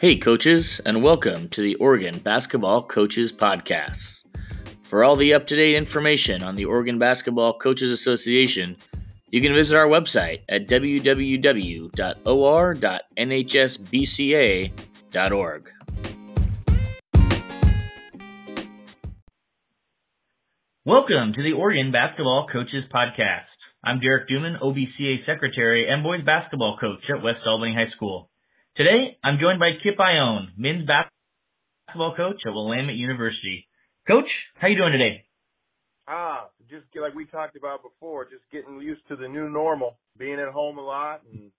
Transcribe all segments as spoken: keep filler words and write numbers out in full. Hey coaches, and welcome to the Oregon Basketball Coaches Podcast. For all the up-to-date information on the Oregon Basketball Coaches Association, you can visit our website at w w w dot o r dot n h s b c a dot org. Welcome to the Oregon Basketball Coaches Podcast. I'm Derek Duman, O B C A Secretary and Boys Basketball Coach at West Albany High School. Today, I'm joined by Kip Ioane, Men's Basketball Coach at Willamette University. Coach, how you doing today? Ah, just like we talked about before, just getting used to the new normal, being at home a lot and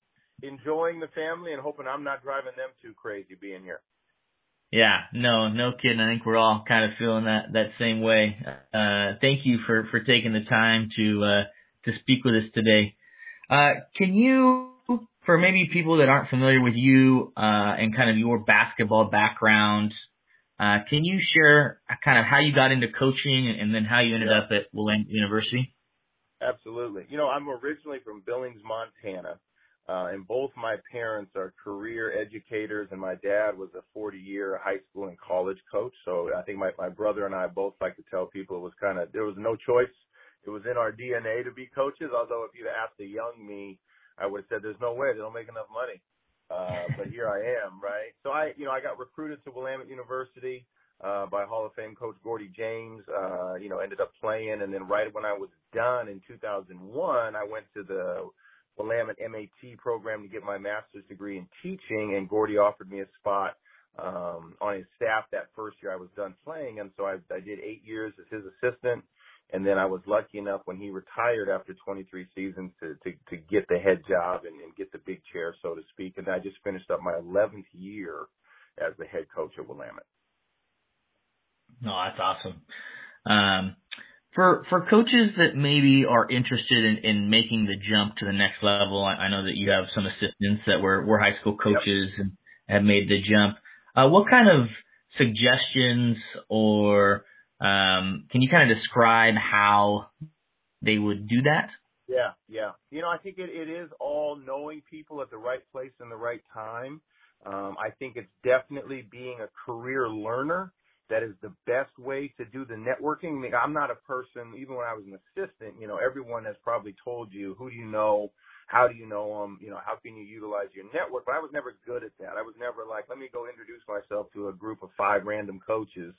enjoying the family and hoping I'm not driving them too crazy being here. Yeah, no, no kidding. I think we're all kind of feeling that, that same way. Uh, thank you for, for taking the time to, uh, to speak with us today. Uh, can you, for maybe people that aren't familiar with you, uh, and kind of your basketball background, uh, can you share kind of how you got into coaching and then how you ended up at Willamette University? Absolutely. You know, I'm originally from Billings, Montana. Uh, and both my parents are career educators, and my dad was a forty-year high school and college coach. So I think my, my brother and I both like to tell people it was kind of, there was no choice. It was in our D N A to be coaches, although if you'd asked the young me, I would have said there's no way, they don't make enough money. Uh, but here I am, right? So I, you know, I got recruited to Willamette University uh, by Hall of Fame coach Gordy James, uh, you know, ended up playing. And then right when I was done in two thousand one, I went to the Willamette M A T program to get my master's degree in teaching, and Gordy offered me a spot um, on his staff that first year I was done playing, and so I, I did eight years as his assistant, and then I was lucky enough when he retired after twenty-three seasons to, to, to get the head job and, and get the big chair, so to speak, and I just finished up my eleventh year as the head coach at Willamette. No, that's awesome. Um For for coaches that maybe are interested in, in making the jump to the next level, I, I know that you have some assistants that were, were high school coaches. Yep. And have made the jump. Uh, what kind of suggestions or um, can you kind of describe how they would do that? Yeah, yeah. You know, I think it, it is all knowing people at the right place and the right time. Um, I think it's definitely being a career learner. That is the best way to do the networking. I mean, I'm not a person, even when I was an assistant, you know, everyone has probably told you, who do you know, how do you know them, you know, how can you utilize your network? But I was never good at that. I was never like, let me go introduce myself to a group of five random coaches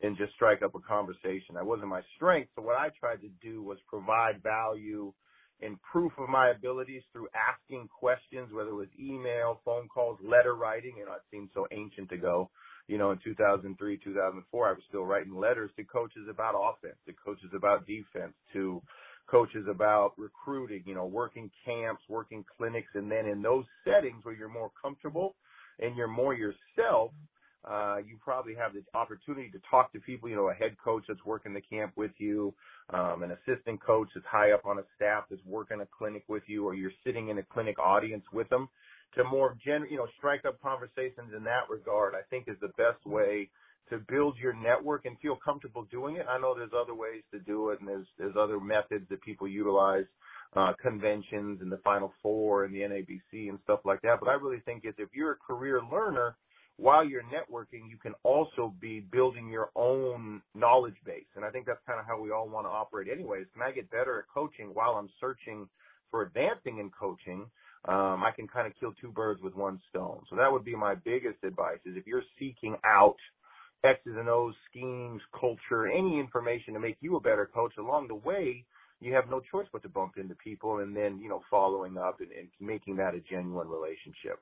and just strike up a conversation. That wasn't my strength. So what I tried to do was provide value and proof of my abilities through asking questions, whether it was email, phone calls, letter writing, you know, it seemed so ancient ago. You know, in two thousand three, two thousand four, I was still writing letters to coaches about offense, to coaches about defense, to coaches about recruiting, you know, working camps, working clinics. And then in those settings where you're more comfortable and you're more yourself, uh, you probably have the opportunity to talk to people, you know, a head coach that's working the camp with you, um, an assistant coach that's high up on a staff that's working a clinic with you, or you're sitting in a clinic audience with them. To more, gen- you know, strike up conversations in that regard, I think is the best way to build your network and feel comfortable doing it. I know there's other ways to do it, and there's there's other methods that people utilize, uh, conventions and the Final Four and the N A B C and stuff like that. But I really think it's if you're a career learner, while you're networking, you can also be building your own knowledge base. And I think that's kind of how we all want to operate anyways. Can I get better at coaching while I'm searching for advancing in coaching? Um, I can kind of kill two birds with one stone. So that would be my biggest advice is if you're seeking out X's and O's, schemes, culture, any information to make you a better coach along the way, you have no choice but to bump into people and then, you know, following up and, and making that a genuine relationship.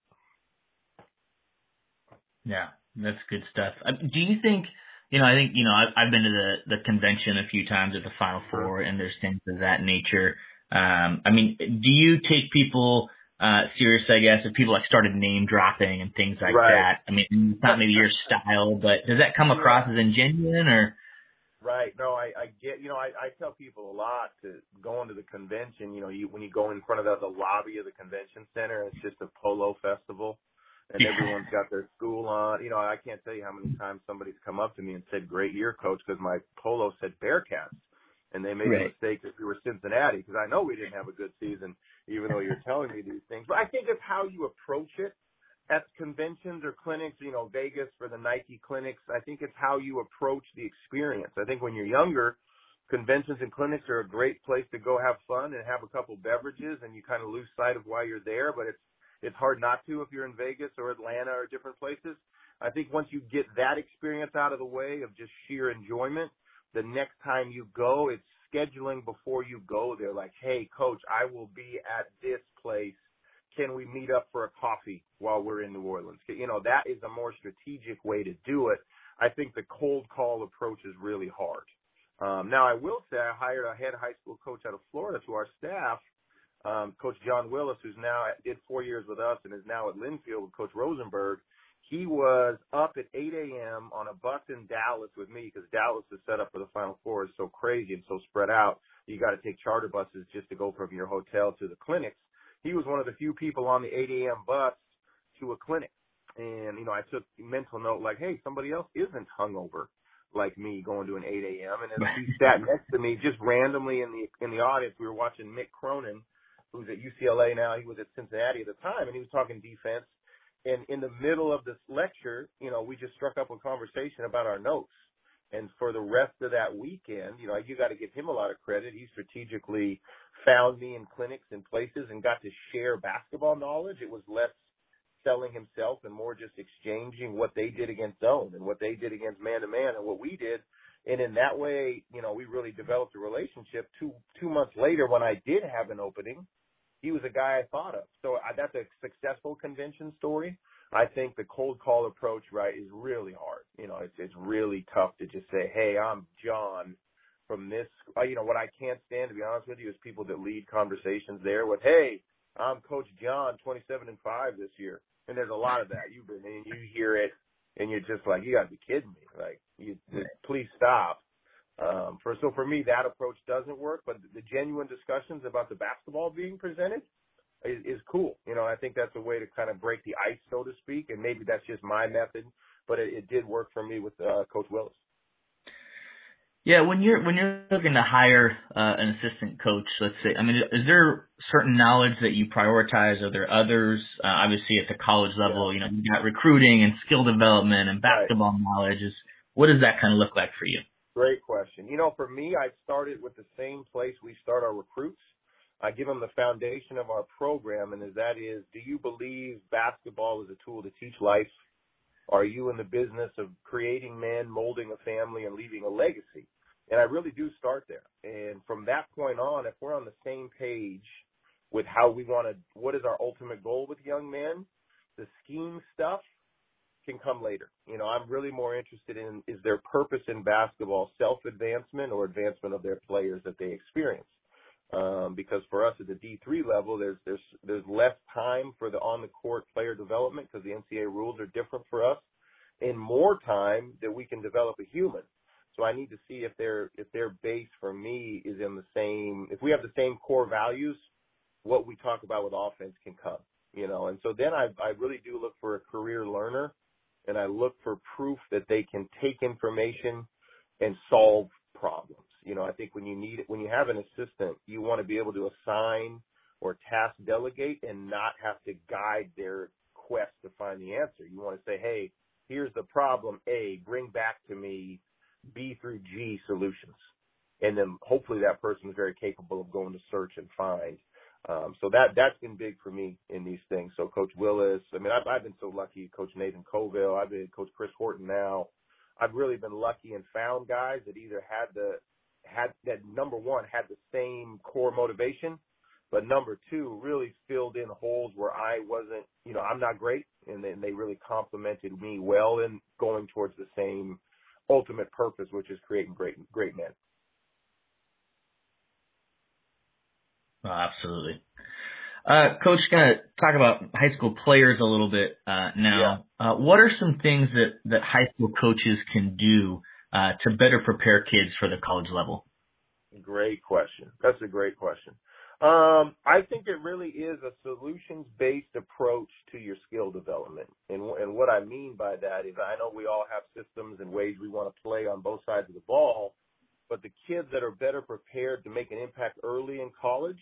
Yeah, that's good stuff. Do you think, you know, I think, you know, I've, I've been to the, the convention a few times at the Final Four, and there's things of that nature. Um, I mean, do you take people – Uh, serious, I guess, if people like started name dropping and things like right. that. I mean, it's not maybe your style, but does that come across yeah. as ingenuine or? Right. No, I, I get, you know, I, I tell people a lot to go into the convention, you know, you, when you go in front of the, the lobby of the convention center, it's just a polo festival and yeah. everyone's got their school on. You know, I can't tell you how many times somebody's come up to me and said, great year, coach, because my polo said Bearcats. And they made right. a mistake if we were Cincinnati, because I know we didn't have a good season, even though you're telling me these things. But I think it's how you approach it. at conventions or clinics, you know, Vegas for the Nike clinics, I think it's how you approach the experience. I think when you're younger, conventions and clinics are a great place to go have fun and have a couple beverages, and you kind of lose sight of why you're there, but it's it's hard not to if you're in Vegas or Atlanta or different places. I think once you get that experience out of the way of just sheer enjoyment, the next time you go, it's scheduling before you go there. Like, hey, coach, I will be at this place. Can we meet up for a coffee while we're in New Orleans? You know, that is a more strategic way to do it. I think the cold call approach is really hard. Um, now, I will say I hired a head high school coach out of Florida to our staff, um, Coach John Willis, who's now at, did four years with us and is now at Linfield with Coach Rosenberg. He was up at eight a.m. on a bus in Dallas with me because Dallas is set up for the Final Four. It's so crazy and so spread out. You got to take charter buses just to go from your hotel to the clinics. He was one of the few people on the eight a.m. bus to a clinic. And, you know, I took mental note like, hey, somebody else isn't hungover like me going to an eight a.m. And as he sat next to me, just randomly in the in the audience, we were watching Mick Cronin, who's at U C L A now. He was at Cincinnati at the time, and he was talking defense. And in the middle of this lecture, you know, we just struck up a conversation about our notes. And for the rest of that weekend, you know, you got to give him a lot of credit. He strategically found me in clinics and places and got to share basketball knowledge. It was less selling himself and more just exchanging what they did against zone and what they did against man-to-man and what we did. And in that way, you know, we really developed a relationship. Two, two months later when I did have an opening, he was a guy I thought of. So I, that's a successful convention story. I think the cold call approach, right, is really hard. You know, it's it's really tough to just say, hey, I'm John from this. You know, what I can't stand, to be honest with you, is people that lead conversations there with, hey, I'm Coach John, twenty-seven and five this year. And there's a lot of that. You've been, and you hear it, and you're just like, you got to be kidding me. Like, you, please stop. Um, for, so for me, that approach doesn't work, but the genuine discussions about the basketball being presented is, is cool. You know, I think that's a way to kind of break the ice, so to speak, and maybe that's just my method, but it, it did work for me with uh, Coach Willis. Yeah, when you're when you're looking to hire uh, an assistant coach, let's say, I mean, is there certain knowledge that you prioritize? Are there others? Uh, obviously, at the college level, you know, you got recruiting and skill development and basketball right. knowledge. Is what does that kind of look like for you? Great question. You know, for me, I started with the same place we start our recruits. I give them the foundation of our program, and that is, do you believe basketball is a tool to teach life? Are you in the business of creating men, molding a family, and leaving a legacy? And I really do start there. And from that point on, if we're on the same page with how we want to, what is our ultimate goal with young men, the scheme stuff can come later. You know, I'm really more interested in, is their purpose in basketball self-advancement or advancement of their players that they experience? Um, because for us at the D three level, there's there's there's less time for the on-the-court player development because the N C double A rules are different for us, and more time that we can develop a human. So I need to see if their if their base for me is in the same. If we have the same core values, what we talk about with offense can come. You know, and so then I I really do look for a career learner. And I look for proof that they can take information and solve problems. You know, I think when you need when you have an assistant, you want to be able to assign or task delegate and not have to guide their quest to find the answer. You want to say, hey, here's the problem, A, bring back to me B through G solutions. And then hopefully that person is very capable of going to search and find. Um, so that, that's been big for me in these things. So Coach Willis, I mean, I've, I've been so lucky, Coach Nathan Coville, I've been Coach Chris Horton now. I've really been lucky and found guys that either had the, had that number one, had the same core motivation, but number two really filled in holes where I wasn't, you know, I'm not great. And then they really complimented me well in going towards the same ultimate purpose, which is creating great, great men. Oh, absolutely. Uh, Coach, going to talk about high school players a little bit uh, now. Yeah. Uh, what are some things that, that high school coaches can do uh, to better prepare kids for the college level? Great question. That's a great question. Um, I think it really is a solutions-based approach to your skill development. And, and what I mean by that is I know we all have systems and ways we want to play on both sides of the ball, but the kids that are better prepared to make an impact early in college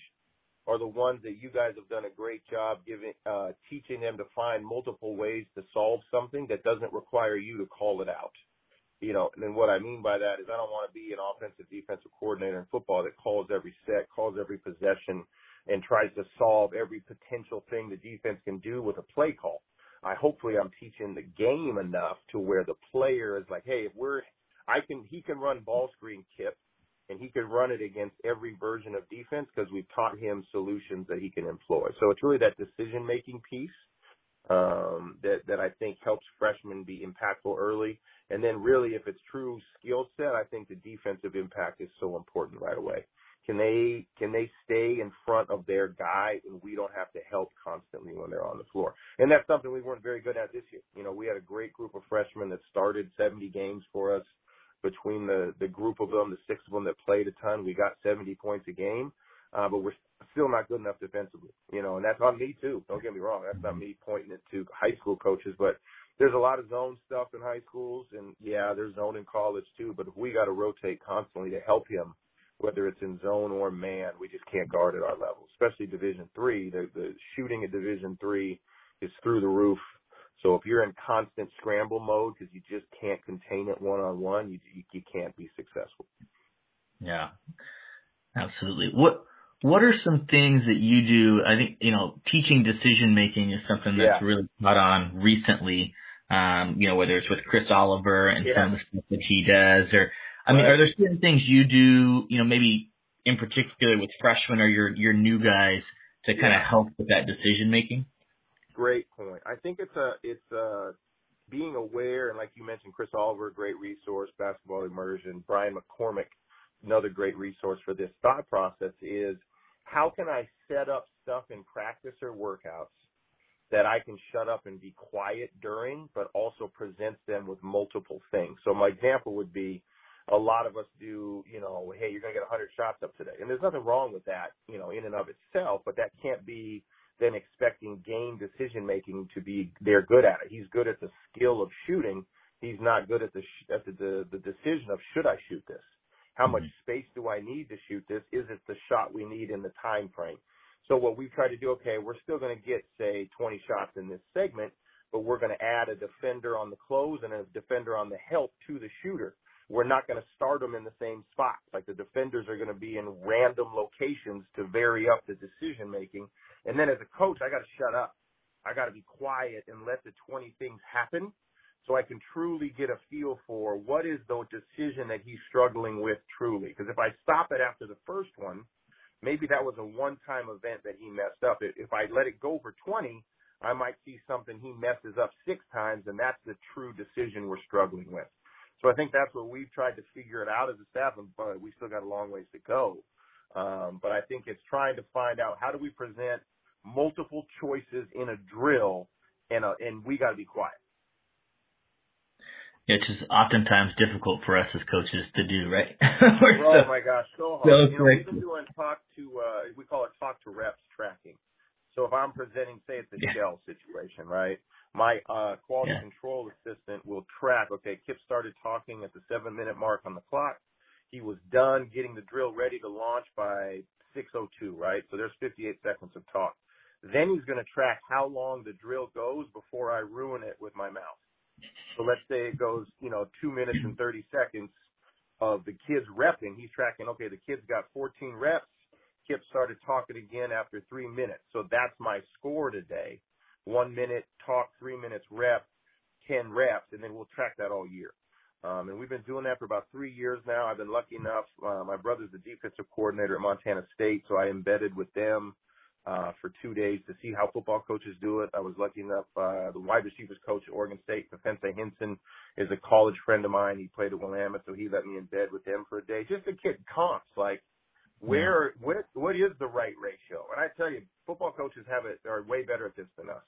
are the ones that you guys have done a great job giving, uh, teaching them to find multiple ways to solve something that doesn't require you to call it out. You know, and what I mean by that is I don't want to be an offensive defensive coordinator in football that calls every set, calls every possession, and tries to solve every potential thing the defense can do with a play call. I hopefully I'm teaching the game enough to where the player is like, hey, if we're, I can, he can run ball screen Kip, and he could run it against every version of defense because we've taught him solutions that he can employ. So it's really that decision-making piece um, that, that I think helps freshmen be impactful early. And then really, if it's true skill set, I think the defensive impact is so important right away. Can they can they stay in front of their guy and we don't have to help constantly when they're on the floor? And that's something we weren't very good at this year. You know, we had a great group of freshmen that started seventy games for us. Between the, the group of them, the six of them that played a ton, we got seventy points a game, uh, but we're still not good enough defensively, you know, and that's on me too. Don't get me wrong. That's not me pointing it to high school coaches, but there's a lot of zone stuff in high schools, and, yeah, there's zone in college too, but if we got to rotate constantly to help him, whether it's in zone or man, we just can't guard at our level, especially Division three. The, the shooting at Division three is through the roof. So if you're in constant scramble mode because you just can't contain it one-on-one, you, you you can't be successful. Yeah, absolutely. What what are some things that you do? I think, you know, teaching decision-making is something that's yeah. really caught on recently, um, you know, whether it's with Chris Oliver and yeah. some of the stuff that he does. Or I mean, are there certain things you do, you know, maybe in particular with freshmen or your, your new guys to kind yeah. of help with that decision-making? Great point. I think it's a it's a being aware, and like you mentioned, Chris Oliver, great resource, Basketball Immersion, Brian McCormick, another great resource for this thought process is how can I set up stuff in practice or workouts that I can shut up and be quiet during, but also presents them with multiple things. So my example would be a lot of us do, you know, hey, you're going to get one hundred shots up today. And there's nothing wrong with that, you know, in and of itself, but that can't be then expecting game decision-making to be they're good at it. He's good at the skill of shooting. He's not good at the sh- at the, the, the decision of should I shoot this? How much space do I need to shoot this? Is it the shot we need in the time frame? So what we try to do, okay, we're still going to get, say, twenty shots in this segment, but we're going to add a defender on the close and a defender on the help to the shooter. We're not going to start them in the same spot. Like the defenders are going to be in random locations to vary up the decision making. And then as a coach, I got to shut up. I got to be quiet and let the twenty things happen so I can truly get a feel for what is the decision that he's struggling with truly. Because if I stop it after the first one, maybe that was a one-time event that he messed up. If I let it go for twenty, I might see something he messes up six times, and that's the true decision we're struggling with. So I think that's what we've tried to figure it out as a staff, but we still got a long ways to go. Um, but I think it's trying to find out how do we present multiple choices in a drill, and a, and we got to be quiet. Which is oftentimes difficult for us as coaches to do, right? oh, so, my gosh, so hard. So you know, we've been doing talk to, uh, we call it talk to reps tracking. So if I'm presenting, say it's a yeah. shell situation, right? My uh, quality yeah. control assistant will track, okay, Kip started talking at the seven-minute mark on the clock. He was done getting the drill ready to launch by six oh two, right? So there's fifty-eight seconds of talk. Then he's going to track how long the drill goes before I ruin it with my mouth. So let's say it goes, you know, two minutes and thirty seconds of the kids repping. He's tracking, okay, the kid's got fourteen reps. Kip started talking again after three minutes. So that's my score today. One minute talk, three minutes rep, ten reps, and then we'll track that all year. Um, and we've been doing that for about three years now. I've been lucky enough. Uh, my brother's the defensive coordinator at Montana State, so I embedded with them uh, for two days to see how football coaches do it. I was lucky enough. Uh, the wide receivers coach at Oregon State, Defense Henson, is a college friend of mine. He played at Willamette, so he let me embed with them for a day just to get comps, like, Where, what, what is the right ratio? And I tell you, football coaches have it are way better at this than us.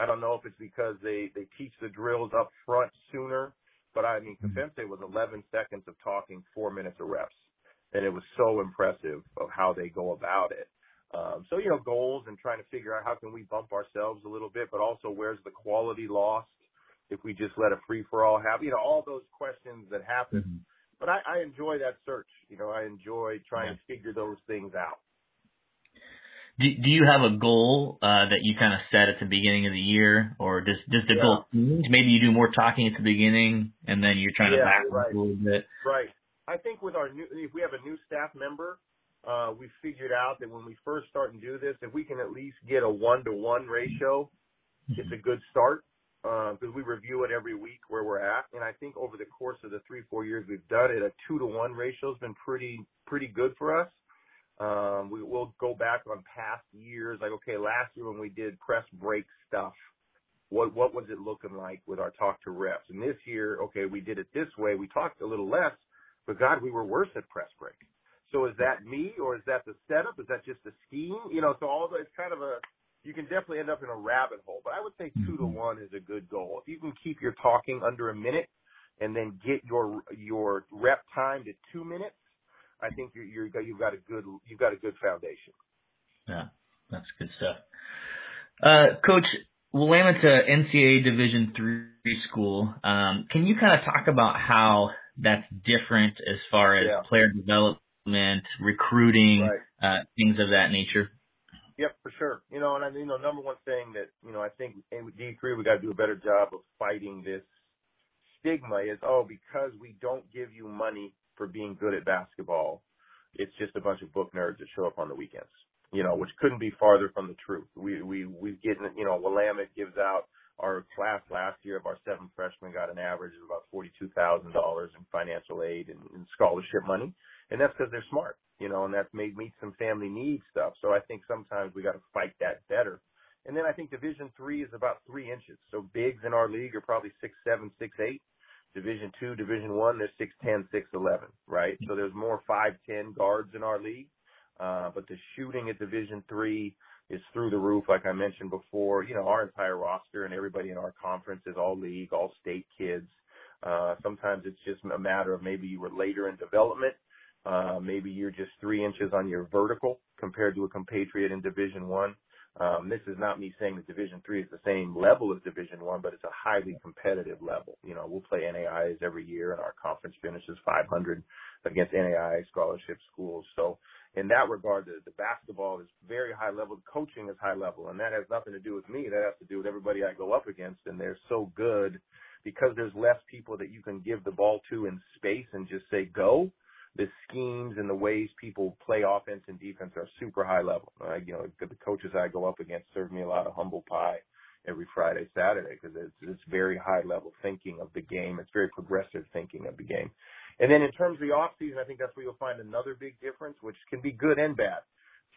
I don't know if it's because they, they teach the drills up front sooner, but I mean, Kofense was eleven seconds of talking, four minutes of reps, and it was so impressive of how they go about it. Um, so you know, goals and trying to figure out how can we bump ourselves a little bit, but also where's the quality lost if we just let a free for all happen? You know, all those questions that happen. Mm-hmm. But I, I enjoy that search. You know, I enjoy trying yeah. to figure those things out. Do, do you have a goal uh, that you kind of set at the beginning of the year, or does does the yeah. goal change? Maybe you do more talking at the beginning, and then you're trying yeah, to back right. up a little bit. Right. I think with our new, if we have a new staff member, uh, we figured out that when we first start and do this, if we can at least get a one to one ratio, mm-hmm. it's a good start, because uh, we review it every week where we're at. And I think over the course of the three four years we've done it, a two to one ratio has been pretty pretty good for us. Um, we will go back on past years, like, okay, last year when we did press break stuff, what what was it looking like with our talk to reps? And this year, okay, we did it this way. We talked a little less, but, God, we were worse at press break. So is that me, or is that the setup? Is that just the scheme? You know, so all the, it's kind of a – you can definitely end up in a rabbit hole. But I would say two to one is a good goal. If you can keep your talking under a minute and then get your your rep time to two minutes, I think you're, you're, you've got a good you've got a good foundation. Yeah, that's good stuff. Uh, Coach, Willamette's a N C double A Division three school. Um, can you kind of talk about how that's different as far as yeah. player development, recruiting, right. uh, things of that nature? Yep, for sure. You know, and I you know, number one thing that you know, I think in D three we got to do a better job of fighting this stigma is, oh, because we don't give you money for being good at basketball, it's just a bunch of book nerds that show up on the weekends, you know, which couldn't be farther from the truth. We we we get, you know, Willamette gives out our class last year of our seven freshmen got an average of about forty-two thousand dollars in financial aid and, and scholarship money, and that's because they're smart, you know, and that's made meet some family need stuff. So I think sometimes we got to fight that better. And then I think Division three is about three inches. So bigs in our league are probably six seven, six eight. Division two, Division one, there's six ten, six eleven, right? So there's more five ten guards in our league. Uh, but the shooting at Division three is through the roof, like I mentioned before. You know, our entire roster and everybody in our conference is all league, all state kids. Uh, sometimes it's just a matter of maybe you were later in development. Uh, maybe you're just three inches on your vertical compared to a compatriot in Division one. Um, this is not me saying that Division three is the same level as Division I, but it's a highly competitive level. You know, we'll play N A I As every year, and our conference finishes five hundred against N A I A scholarship schools. So in that regard, the, the basketball is very high level. The coaching is high level, and that has nothing to do with me. That has to do with everybody I go up against, and they're so good because there's less people that you can give the ball to in space and just say go. The schemes and the ways people play offense and defense are super high level. Uh, you know, the coaches I go up against serve me a lot of humble pie every Friday, Saturday, because it's, it's very high level thinking of the game. It's very progressive thinking of the game. And then in terms of the offseason, I think that's where you'll find another big difference, which can be good and bad.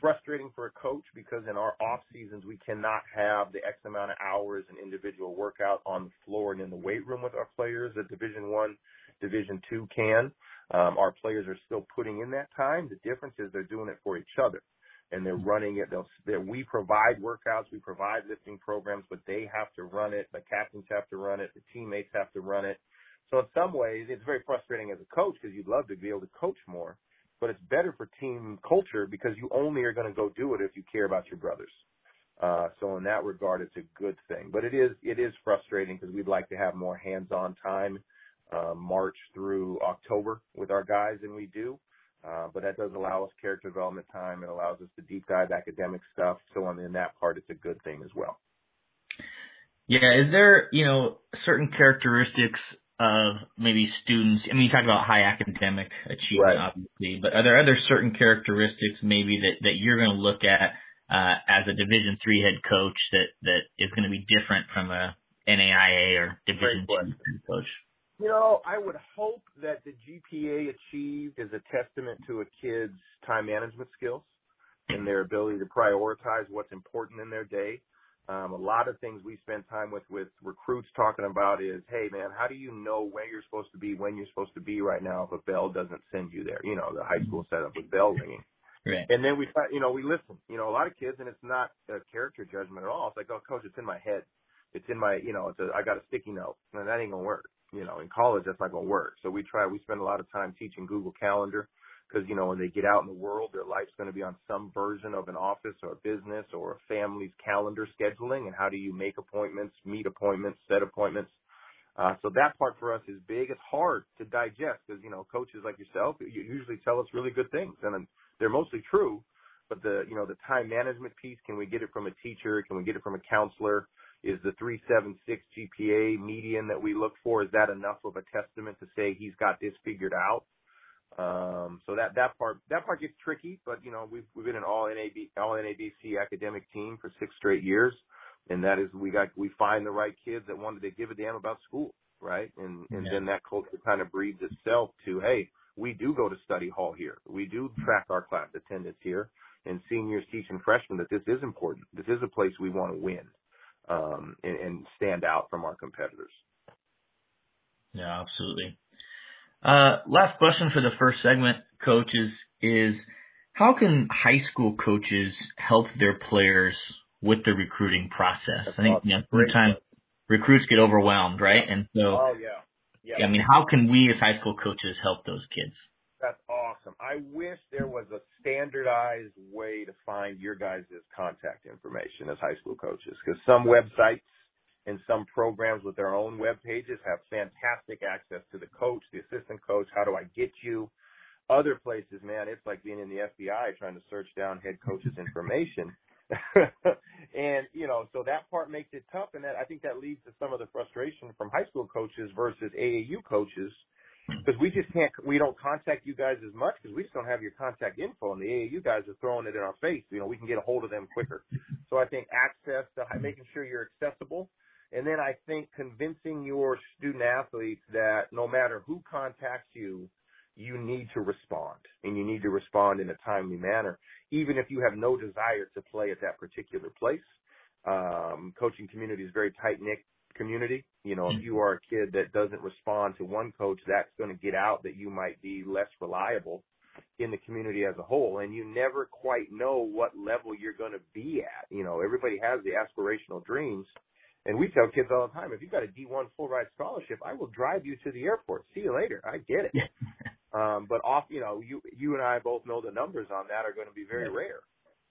Frustrating for a coach because in our off seasons, we cannot have the X amount of hours and individual workout on the floor and in the weight room with our players that Division One, Division Two can. Um, our players are still putting in that time. The difference is they're doing it for each other, and they're running it. They'll, they're, we provide workouts, we provide lifting programs, but they have to run it. The captains have to run it. The teammates have to run it. So in some ways, it's very frustrating as a coach because you'd love to be able to coach more, but it's better for team culture because you only are going to go do it if you care about your brothers. Uh, so in that regard, it's a good thing. But it is it is frustrating because we'd like to have more hands-on time uh, March through October with our guys than we do. Uh, but that does allow us character development time. It allows us to deep dive academic stuff. So on in that part, it's a good thing as well. Yeah, is there, you know, certain characteristics of maybe students? I mean, you talk about high academic achievement, right. obviously, but are there other certain characteristics maybe that, that you're going to look at uh, as a Division three head coach that, that is going to be different from a N A I A or Division two head coach? You know, I would hope that the G P A achieved is a testament to a kid's time management skills and their ability to prioritize what's important in their day. Um, a lot of things we spend time with with recruits talking about is, hey, man, how do you know where you're supposed to be, when you're supposed to be right now if a bell doesn't send you there? You know, the high school setup with bell ringing. Right. And then we, you know, we listen. You know, a lot of kids, and it's not a character judgment at all. It's like, oh, coach, it's in my head. It's in my, you know, it's a, I got a sticky note. And that ain't going to work. You know, in college, that's not going to work. So we try, we spend a lot of time teaching Google Calendar because, you know, when they get out in the world, their life's going to be on some version of an office or a business or a family's calendar scheduling. And how do you make appointments, meet appointments, set appointments? Uh, so that part for us is big. It's hard to digest because, you know, coaches like yourself, you usually tell us really good things. And they're mostly true. But the, you know, the time management piece, can we get it from a teacher? Can we get it from a counselor? Is the three seven six G P A median that we look for, is that enough of a testament to say he's got this figured out? Um, so that, that part, that part gets tricky, but you know, we've, we've been an all N A B, all N A B C academic team for six straight years. And that is, we got, we find the right kids that wanted to give a damn about school. Right. And, and yeah. then that culture kind of breeds itself to, hey, we do go to study hall here. We do track our class attendance here, and seniors teaching freshmen that this is important. This is a place we want to win, um, and, and stand out from our competitors. Yeah, absolutely. Uh, last question for the first segment, coaches, is how can high school coaches help their players with the recruiting process? That's I think awesome. you know, sometimes recruits get overwhelmed, right? And so, oh, yeah. Yeah. I mean, how can we as high school coaches help those kids? That's awesome. I wish there was a standardized way to find your guys' contact information as high school coaches, because some websites and some programs with their own web pages have fantastic access to the coach, the assistant coach. How do I get you? Other places, man, it's like being in the F B I trying to search down head coach's information. And, you know, so that part makes it tough. And that, I think that leads to some of the frustration from high school coaches versus A A U coaches, because we just can't, we don't contact you guys as much because we just don't have your contact info, and the A A U guys are throwing it in our face. You know, we can get a hold of them quicker. So I think access to making sure you're accessible. And then I think convincing your student athletes that no matter who contacts you, you need to respond, and you need to respond in a timely manner, even if you have no desire to play at that particular place. Um, coaching community is a very tight-knit community. You know, if you are a kid that doesn't respond to one coach, that's going to get out that you might be less reliable in the community as a whole, and you never quite know what level you're going to be at. You know, everybody has the aspirational dreams. And we tell kids all the time, if you've got a D one full-ride scholarship, I will drive you to the airport. See you later. I get it. um, but, off, you know, you you and I both know the numbers on that are going to be very rare.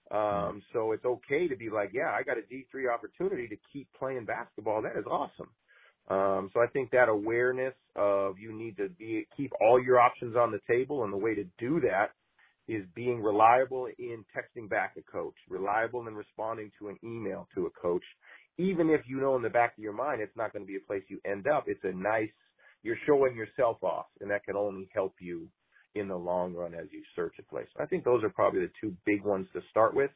Um, so it's okay to be like, yeah, I got a D three opportunity to keep playing basketball. That is awesome. Um, so I think that awareness of you need to be keep all your options on the table, and the way to do that is being reliable in texting back a coach, reliable in responding to an email to a coach. Even if you know in the back of your mind it's not going to be a place you end up, it's a nice, you're showing yourself off, and that can only help you in the long run as you search a place. I think those are probably the two big ones to start with.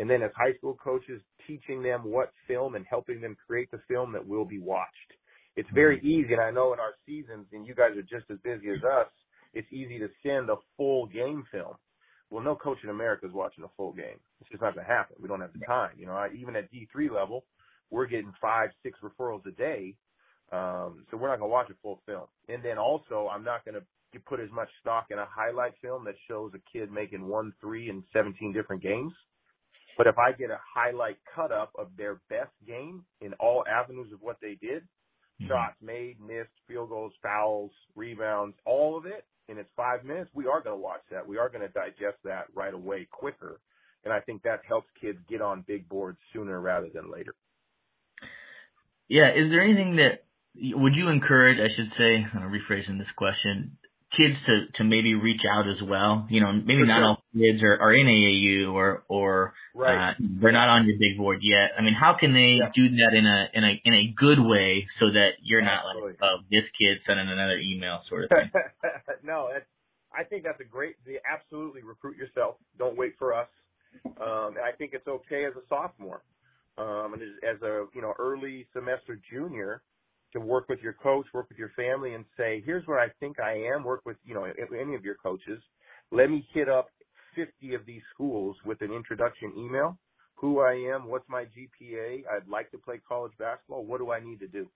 And then as high school coaches, teaching them what film and helping them create the film that will be watched. It's very easy, and I know in our seasons, and you guys are just as busy as us, it's easy to send a full game film. Well, no coach in America is watching a full game. It's just not going to happen. We don't have the time. You know, I, even at D three level, we're getting five, six referrals a day, um, so we're not going to watch a full film. And then also, I'm not going to put as much stock in a highlight film that shows a kid making one three in seventeen different games. But if I get a highlight cut-up of their best game in all avenues of what they did, mm-hmm. shots made, missed, field goals, fouls, rebounds, all of it, and it's five minutes, we are going to watch that. We are going to digest that right away quicker, and I think that helps kids get on big boards sooner rather than later. Yeah, is there anything that would you encourage, I should say, I'm rephrasing this question, kids to, to maybe reach out as well? You know, maybe For not sure. all kids are, are in A A U or or right. uh, they're not on your big board yet. I mean, how can they yeah. do that in a in a in a good way so that you're Absolutely. not like, oh, this kid sending another email sort of thing? No, that's, I think that's a great. Absolutely, recruit yourself. Don't wait for us. Um, I think it's okay as a sophomore. Um, and as a, you know, early semester junior, to work with your coach, work with your family, and say, here's where I think I am. Work with, you know, any of your coaches. Let me hit up fifty of these schools with an introduction email. Who I am, what's my G P A, I'd like to play college basketball, what do I need to do?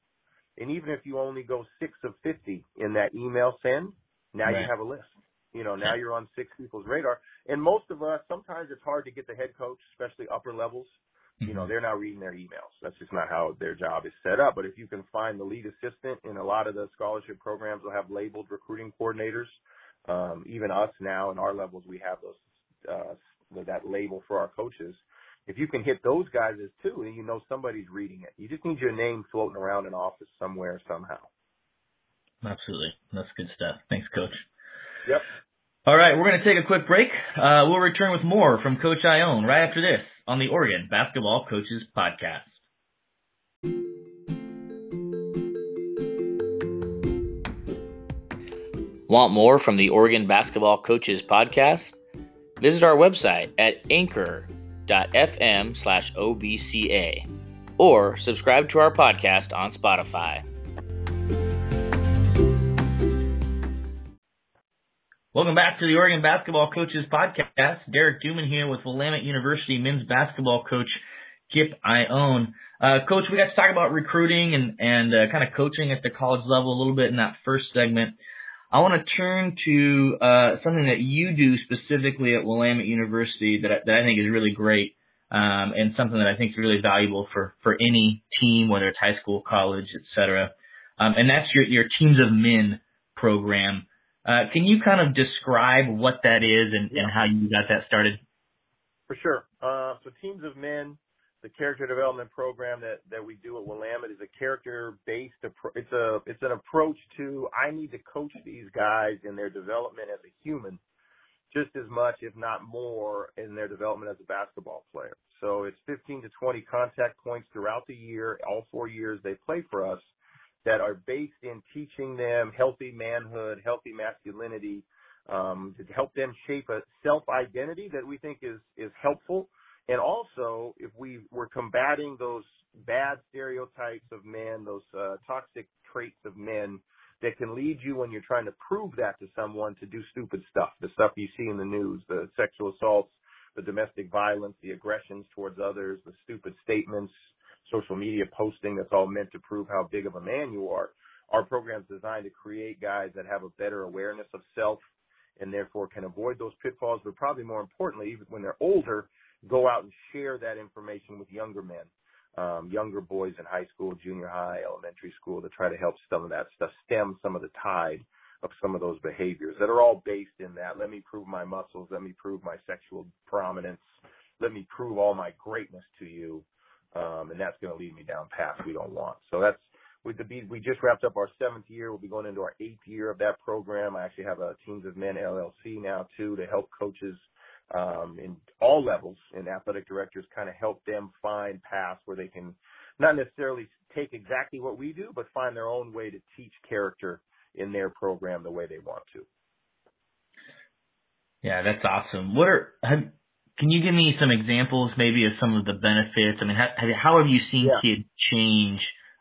And even if you only go six of fifty in that email send, now right. you have a list. You know, now you're on six people's radar. And most of us, sometimes it's hard to get the head coach, especially upper levels. You know, they're not reading their emails. That's just not how their job is set up. But if you can find the lead assistant, and a lot of the scholarship programs will have labeled recruiting coordinators. Um, even us now in our levels, we have those uh, that label for our coaches. If you can hit those guys as too, and you know somebody's reading it. You just need your name floating around an office somewhere somehow. Absolutely. That's good stuff. Thanks, Coach. Yep. All right, we're going to take a quick break. Uh, we'll return with more from Coach Ioane right after this on the Oregon Basketball Coaches Podcast. Want more from the Oregon Basketball Coaches Podcast? Visit our website at anchor dot f m slash O B C A or subscribe to our podcast on Spotify. Welcome back to the Oregon Basketball Coaches Podcast. Derek Duman here with Willamette University men's basketball coach Kip Ioane. Uh, coach, we got to talk about recruiting and, and uh, kind of coaching at the college level a little bit in that first segment. I want to turn to uh, something that you do specifically at Willamette University that I, that I think is really great um, and something that I think is really valuable for, for any team, whether it's high school, college, et cetera. Um, and that's your, your Teams of Men program. Uh, can you kind of describe what that is and, and how you got that started? For sure. Uh, so Teams of Men, the character development program that, that we do at Willamette, is a character-based approach. It's a it's an approach to I need to coach these guys in their development as a human just as much, if not more, in their development as a basketball player. So it's fifteen to twenty contact points throughout the year, all four years they play for us, that are based in teaching them healthy manhood, healthy masculinity, um, to help them shape a self-identity that we think is, is helpful. And also, if we were combating those bad stereotypes of men, those uh, toxic traits of men that can lead you when you're trying to prove that to someone to do stupid stuff, the stuff you see in the news, the sexual assaults, the domestic violence, the aggressions towards others, the stupid statements, social media posting that's all meant to prove how big of a man you are. Our program's designed to create guys that have a better awareness of self and therefore can avoid those pitfalls, but probably more importantly, even when they're older, go out and share that information with younger men, um, younger boys in high school, junior high, elementary school, to try to help some of that stuff, stem some of the tide of some of those behaviors that are all based in that. Let me prove my muscles. Let me prove my sexual prominence. Let me prove all my greatness to you. Um, and that's going to lead me down paths we don't want. So that's with the we just wrapped up our seventh year. We'll be going into our eighth year of that program. I actually have a Teams of Men L L C now too, to help coaches um, in all levels and athletic directors kind of help them find paths where they can not necessarily take exactly what we do, but find their own way to teach character in their program the way they want to. Yeah, that's awesome. What are have, Can you give me some examples maybe of some of the benefits? I mean, how, how have you seen yeah. kids change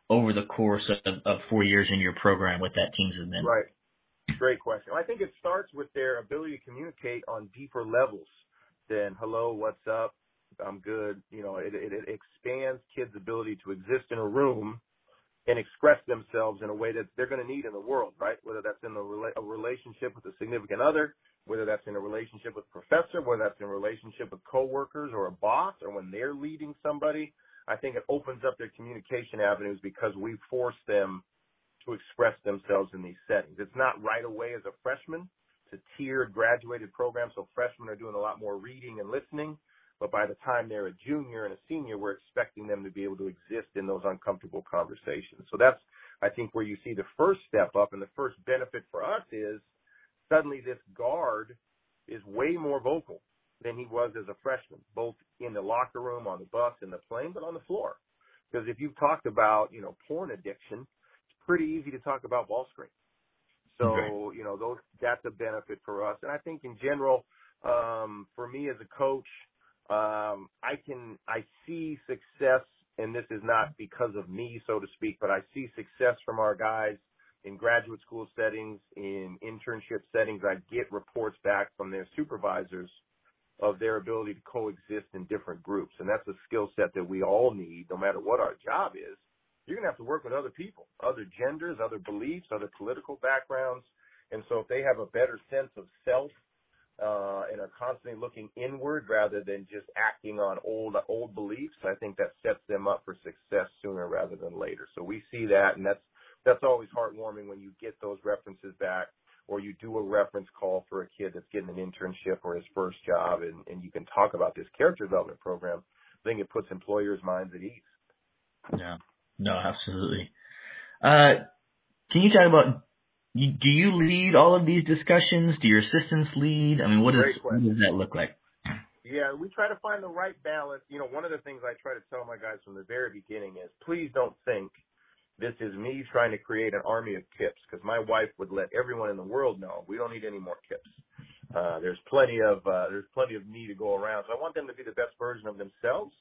over the course of, of four years in your program with that Teams of Men? Right. Great question. I think it starts with their ability to communicate on deeper levels than hello, what's up, I'm good. You know, it, it, it expands kids' ability to exist in a room and express themselves in a way that they're going to need in the world, right? Whether that's in a, a relationship with a significant other, whether that's in a relationship with a professor, whether that's in a relationship with coworkers or a boss or when they're leading somebody, I think it opens up their communication avenues because we force them to express themselves in these settings. It's not right away as a freshman. It's a tiered graduated program, so freshmen are doing a lot more reading and listening, but by the time they're a junior and a senior, we're expecting them to be able to exist in those uncomfortable conversations. So that's, I think, where you see the first step up, and the first benefit for us is suddenly this guard is way more vocal than he was as a freshman, both in the locker room, on the bus, in the plane, but on the floor. Because if you've talked about, you know, porn addiction, it's pretty easy to talk about ball screen. So, okay. you know, those that's a benefit for us. And I think in general, um, for me as a coach, um, I can I see success, and this is not because of me, so to speak, but I see success from our guys in graduate school settings, in internship settings. I get reports back from their supervisors of their ability to coexist in different groups. And that's a skill set that we all need, no matter what our job is. You're going to have to work with other people, other genders, other beliefs, other political backgrounds. And so if they have a better sense of self uh, and are constantly looking inward rather than just acting on old, old beliefs, I think that sets them up for success sooner rather than later. So we see that, and that's That's always heartwarming when you get those references back, or you do a reference call for a kid that's getting an internship or his first job, and, and you can talk about this character development program. I think it puts employers' minds at ease. Yeah, no, absolutely. Uh, can you talk about do you lead all of these discussions? Do your assistants lead? I mean, what does, what does that look like? Yeah, we try to find the right balance. You know, one of the things I try to tell my guys from the very beginning is, please don't think this is me trying to create an army of Kips, because my wife would let everyone in the world know we don't need any more Kips. Uh, there's plenty of uh, there's plenty of me to go around. So I want them to be the best version of themselves.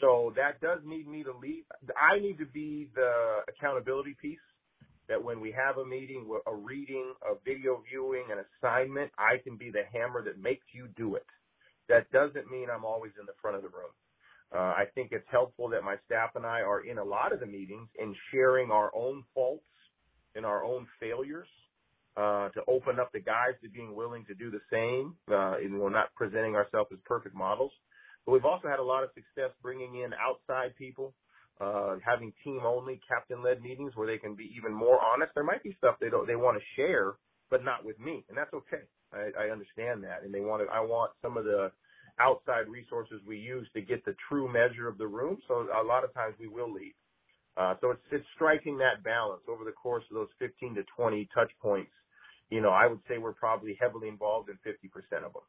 So that does need me to lead. I need to be the accountability piece, that when we have a meeting, a reading, a video viewing, an assignment, I can be the hammer that makes you do it. That doesn't mean I'm always in the front of the room. Uh, I think it's helpful that my staff and I are in a lot of the meetings and sharing our own faults and our own failures uh, to open up the guys to being willing to do the same. Uh, and we're not presenting ourselves as perfect models. But we've also had a lot of success bringing in outside people, uh, having team-only, captain-led meetings where they can be even more honest. There might be stuff they don't they want to share, but not with me, and that's okay. I, I understand that, and they want to, I want some of the outside resources we use to get the true measure of the room. So a lot of times we will lead. Uh, so it's, it's striking that balance over the course of those fifteen to twenty touch points. You know, I would say we're probably heavily involved in fifty percent of them.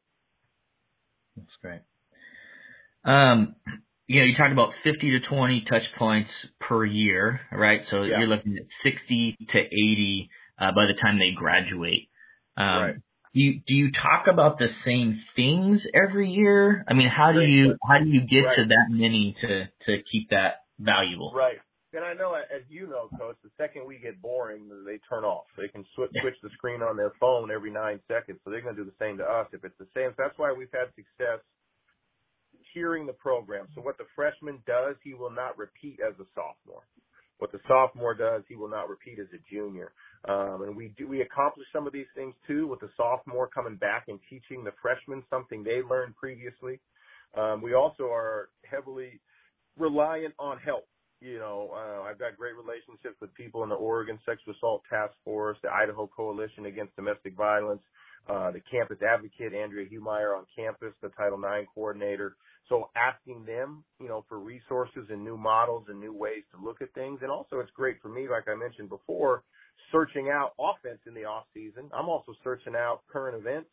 That's great. Um, you know, you talked about fifty to twenty touch points per year, right? So yeah. You're looking at sixty to eighty uh, by the time they graduate. Um, right. You, do you talk about the same things every year? I mean, how do you how do you get right. to that many to, to keep that valuable? Right. And I know, as you know, Coach, the second we get boring, they turn off. They can sw- yeah. switch the screen on their phone every nine seconds, so they're going to do the same to us if it's the same. So that's why we've had success tiering the program. So what the freshman does, he will not repeat as a sophomore. What the sophomore does, he will not repeat as a junior. Um, and we do, we accomplish some of these things, too, with the sophomore coming back and teaching the freshmen something they learned previously. Um, we also are heavily reliant on help. You know, uh, I've got great relationships with people in the Oregon Sexual Assault Task Force, the Idaho Coalition Against Domestic Violence, uh, the campus advocate, Andrea Humeyer on campus, the Title nine coordinator. So asking them, you know, for resources and new models and new ways to look at things. And also it's great for me, like I mentioned before, searching out offense in the off season. I'm also searching out current events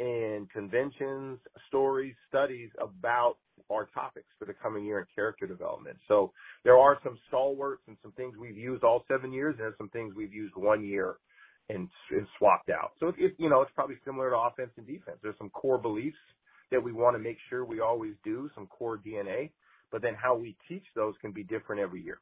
and conventions, stories, studies about our topics for the coming year in character development. So there are some stalwarts and some things we've used all seven years and some things we've used one year and, and swapped out. So, it, it, you know, it's probably similar to offense and defense. There's some core beliefs that we want to make sure we always do, some core D N A, but then how we teach those can be different every year.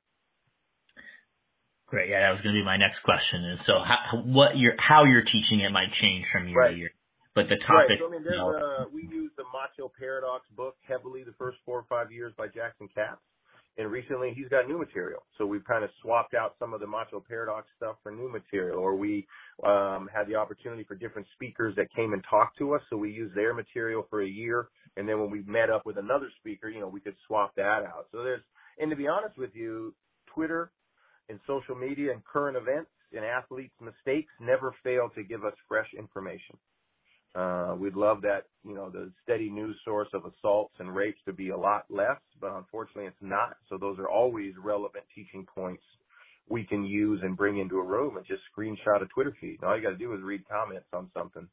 Great. Yeah, that was going to be my next question. And so how, what you're, how you're teaching it might change from year right. to year. But the topic. Right. So, I mean, there's you know, a, we use the Macho Paradox book heavily the first four or five years by Jackson Katz. And recently he's got new material. So we've kind of swapped out some of the Macho Paradox stuff for new material. Or we um, had the opportunity for different speakers that came and talked to us. So we used their material for a year. And then when we met up with another speaker, you know, we could swap that out. So there's, and to be honest with you, Twitter and social media and current events and athletes' mistakes never fail to give us fresh information. Uh, we'd love that, you know, the steady news source of assaults and rapes to be a lot less, but unfortunately it's not. So those are always relevant teaching points we can use and bring into a room and just screenshot a Twitter feed. And all you got to do is read comments on something,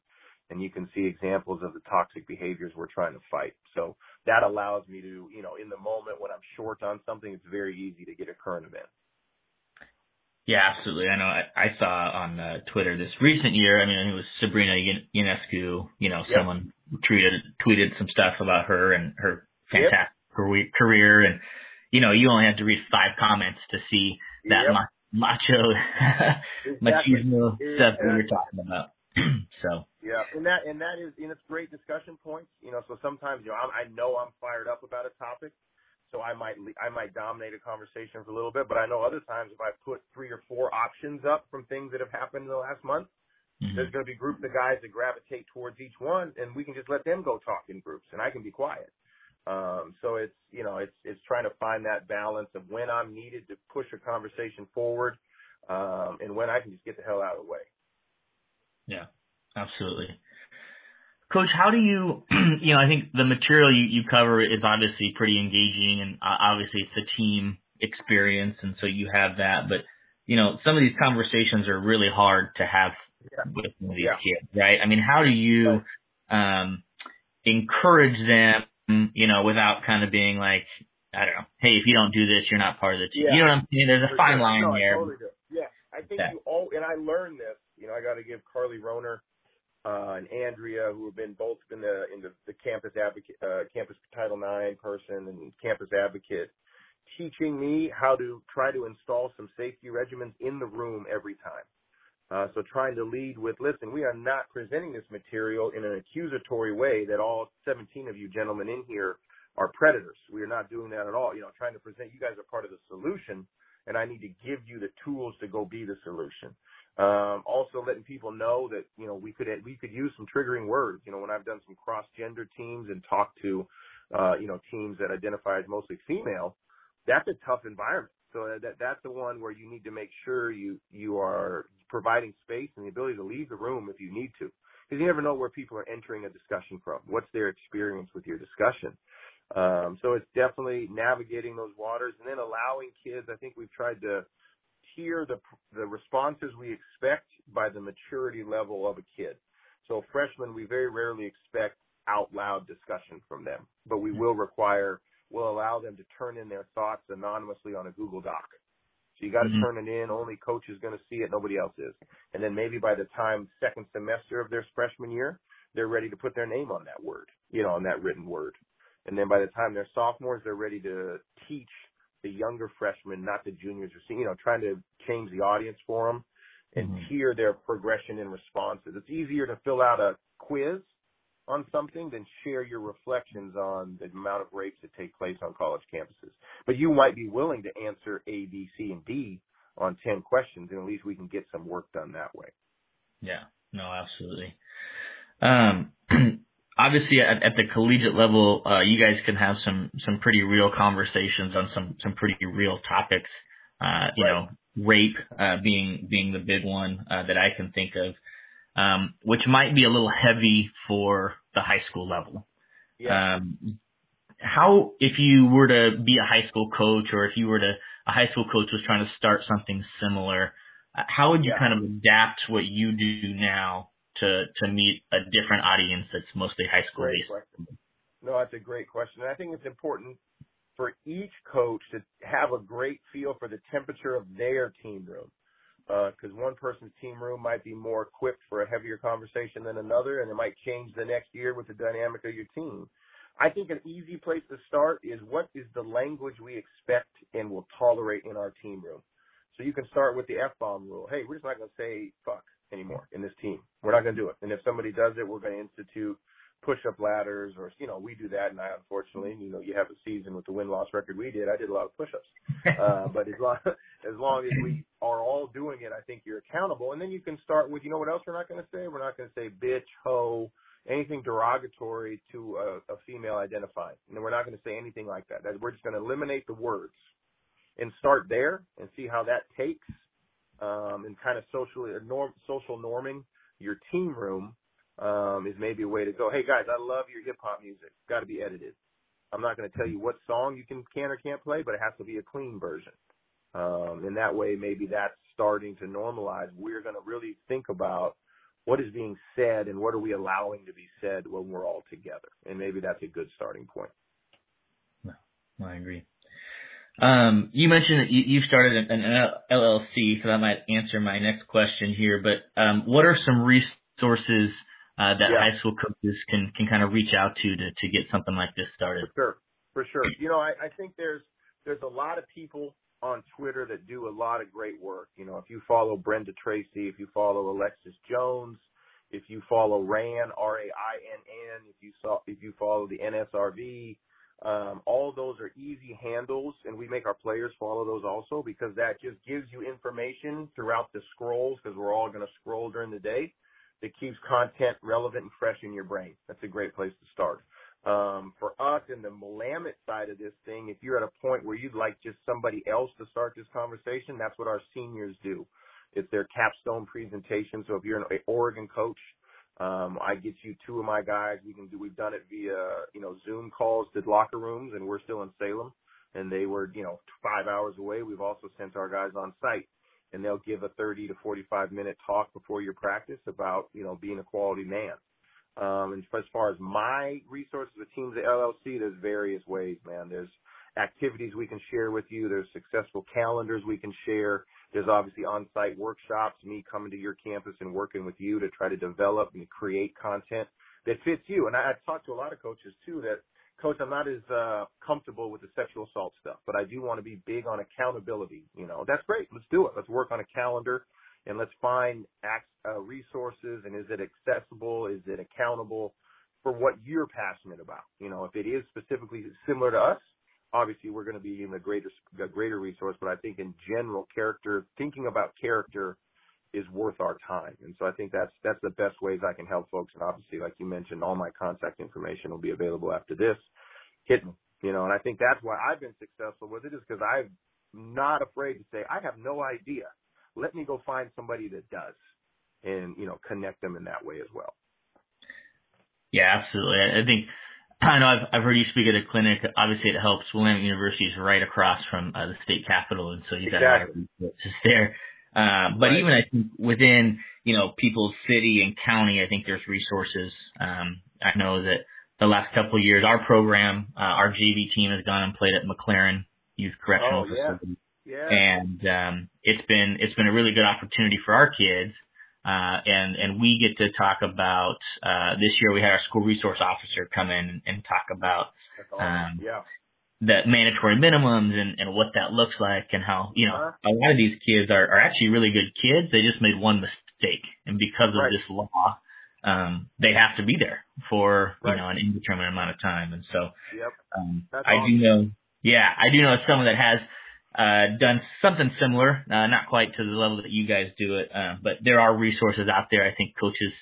and you can see examples of the toxic behaviors we're trying to fight. So that allows me to, you know, in the moment when I'm short on something, it's very easy to get a current event. Yeah, absolutely. I know I, I saw on uh, Twitter this recent year, I mean, it was Sabrina Ionescu, you know, yep. someone tweeted, tweeted some stuff about her and her fantastic yep. career. And, you know, you only had to read five comments to see that yep. ma- macho, exactly. machismo exactly. stuff we were talking about. So, yeah, and that, and that is, and it's great discussion points, you know, so sometimes, you know, I'm, I know I'm fired up about a topic. So I might I might dominate a conversation for a little bit, but I know other times if I put three or four options up from things that have happened in the last month, mm-hmm. there's going to be groups of guys that gravitate towards each one, and we can just let them go talk in groups, and I can be quiet. Um, so it's you know it's it's trying to find that balance of when I'm needed to push a conversation forward, um, and when I can just get the hell out of the way. Yeah, absolutely. Coach, how do you, you know, I think the material you, you cover is obviously pretty engaging, and obviously it's a team experience, and so you have that. But you know, some of these conversations are really hard to have yeah. with these yeah. kids, right? I mean, how do you um, encourage them, you know, without kind of being like, I don't know, hey, if you don't do this, you're not part of the team. Yeah. You know what I'm saying? There's a fine sure. line no, there. I totally do. Yeah, I think yeah. you all, and I learned this, you know, I got to give Carly Rohner uh, and Andrea, who have been both in the, in the, the campus advocate, uh, campus Title nine person and campus advocate, teaching me how to try to install some safety regimens in the room every time. Uh, so trying to lead with, listen, we are not presenting this material in an accusatory way that all seventeen of you gentlemen in here are predators. We are not doing that at all. You know, trying to present, you guys are part of the solution, and I need to give you the tools to go be the solution. Um, also letting people know that, you know, we could we could use some triggering words. You know, when I've done some cross-gender teams and talked to, uh, you know, teams that identify as mostly female, that's a tough environment. So that that's the one where you need to make sure you, you are providing space and the ability to leave the room if you need to. Because you never know where people are entering a discussion from. What's their experience with your discussion? Um, so it's definitely navigating those waters and then allowing kids. I think we've tried to tier the the responses we expect by the maturity level of a kid. So freshmen, we very rarely expect out loud discussion from them, but we will require, we'll allow them to turn in their thoughts anonymously on a Google Doc. So you got to mm-hmm. turn it in. Only coach is going to see it. Nobody else is. And then maybe by the time second semester of their freshman year, they're ready to put their name on that word, you know, on that written word. And then by the time they're sophomores, they're ready to teach the younger freshmen, not the juniors or seniors, you know, trying to change the audience for them and mm-hmm. hear their progression and responses. It's easier to fill out a quiz on something than share your reflections on the amount of rapes that take place on college campuses. But you might be willing to answer A, B, C, and D on ten questions, and at least we can get some work done that way. Yeah, no, absolutely. Um Obviously, at, at the collegiate level, uh, you guys can have some some pretty real conversations on some some pretty real topics. Uh, you right. know, rape uh, being being the big one uh, that I can think of, um, which might be a little heavy for the high school level. Yeah. Um, how, if you were to be a high school coach, or if you were to a high school coach was trying to start something similar, uh, how would you yeah. kind of adapt what you do now to to meet a different audience that's mostly high school based? No, that's a great question. And I think it's important for each coach to have a great feel for the temperature of their team room, because uh, one person's team room might be more equipped for a heavier conversation than another, and it might change the next year with the dynamic of your team. I think an easy place to start is what is the language we expect and will tolerate in our team room. So you can start with the F-bomb rule. Hey, we're just not going to say fuck anymore in this team. We're not going to do it. And if somebody does it, we're going to institute push-up ladders, or, you know, we do that. And I, unfortunately, you know, you have a season with the win-loss record we did. I did a lot of push-ups. Uh, but as long, as long as we are all doing it, I think you're accountable. And then you can start with, you know what else we're not going to say? We're not going to say bitch, hoe, anything derogatory to a, a female identifying. And we're not going to say anything like that. That we're just going to eliminate the words and start there and see how that takes. Um, and kind of socially norm, social norming your team room um, is maybe a way to go. Hey guys, I love your hip hop music. It's got to be edited. I'm not going to tell you what song you can, can or can't play, but it has to be a clean version. Um, and that way, maybe that's starting to normalize. We're going to really think about what is being said and what are we allowing to be said when we're all together. And maybe that's a good starting point. No, I agree. Um, you mentioned that you, you've started an, an L L C, so that might answer my next question here. But um, what are some resources uh, that yeah. high school coaches can, can kind of reach out to, to to get something like this started? For sure, for sure. You know, I, I think there's there's a lot of people on Twitter that do a lot of great work. You know, if you follow Brenda Tracy, if you follow Alexis Jones, if you follow RAINN, R A I N N, if you saw if you follow the N S R V. Um, all those are easy handles, and we make our players follow those also, because that just gives you information throughout the scrolls, because we're all going to scroll during the day, that keeps content relevant and fresh in your brain. That's a great place to start. Um, for us in the Willamette side of this thing, if you're at a point where you'd like just somebody else to start this conversation, that's what our seniors do. It's their capstone presentation. So if you're an Oregon coach, Um, I get you two of my guys. We can do, we've done it via, you know, Zoom calls to locker rooms, and we're still in Salem, and they were, you know, five hours away. We've also sent our guys on site and they'll give a thirty to forty-five minute talk before your practice about, you know, being a quality man. Um, and as far as my resources with Teams of L L C, there's various ways, man. There's activities we can share with you. There's successful calendars we can share. There's obviously on-site workshops, me coming to your campus and working with you to try to develop and create content that fits you. And I, I've talked to a lot of coaches, too, that, Coach, I'm not as uh, comfortable with the sexual assault stuff, but I do want to be big on accountability. You know, that's great. Let's do it. Let's work on a calendar, and let's find uh, resources, and is it accessible? Is it accountable for what you're passionate about? You know, if it is specifically similar to us, obviously we're going to be in a greater, a greater resource, but I think in general, character, thinking about character is worth our time. And so I think that's that's the best ways I can help folks. And obviously, like you mentioned, all my contact information will be available after this. Hit me. You know, and I think that's why I've been successful with it, is because I'm not afraid to say, I have no idea. Let me go find somebody that does, and, you know, connect them in that way as well. Yeah, absolutely. I think, I know I've, I've heard you speak at a clinic. Obviously, it helps. Willamette University is right across from uh, the state capitol, and so you've got exactly. a lot of resources there. Uh, but right. even I think within, you know, people's city and county, I think there's resources. Um, I know that the last couple of years, our program, uh, our J V team has gone and played at McLaren Youth Correctional oh, yeah. Facility. Yeah. And um, it's been it's been a really good opportunity for our kids, uh, and and we get to talk about uh, this year we had our school resource officer come in and talk about um, yeah. the mandatory minimums and, and what that looks like, and how, you know, uh-huh. a lot of these kids are, are actually really good kids. They just made one mistake, and because right. of this law, um, they have to be there for right. you know an indeterminate amount of time. And so yep. um, That's I awesome. do know, yeah, I do know someone that has. Uh, done something similar, uh, not quite to the level that you guys do it, uh, but there are resources out there. I think coaches,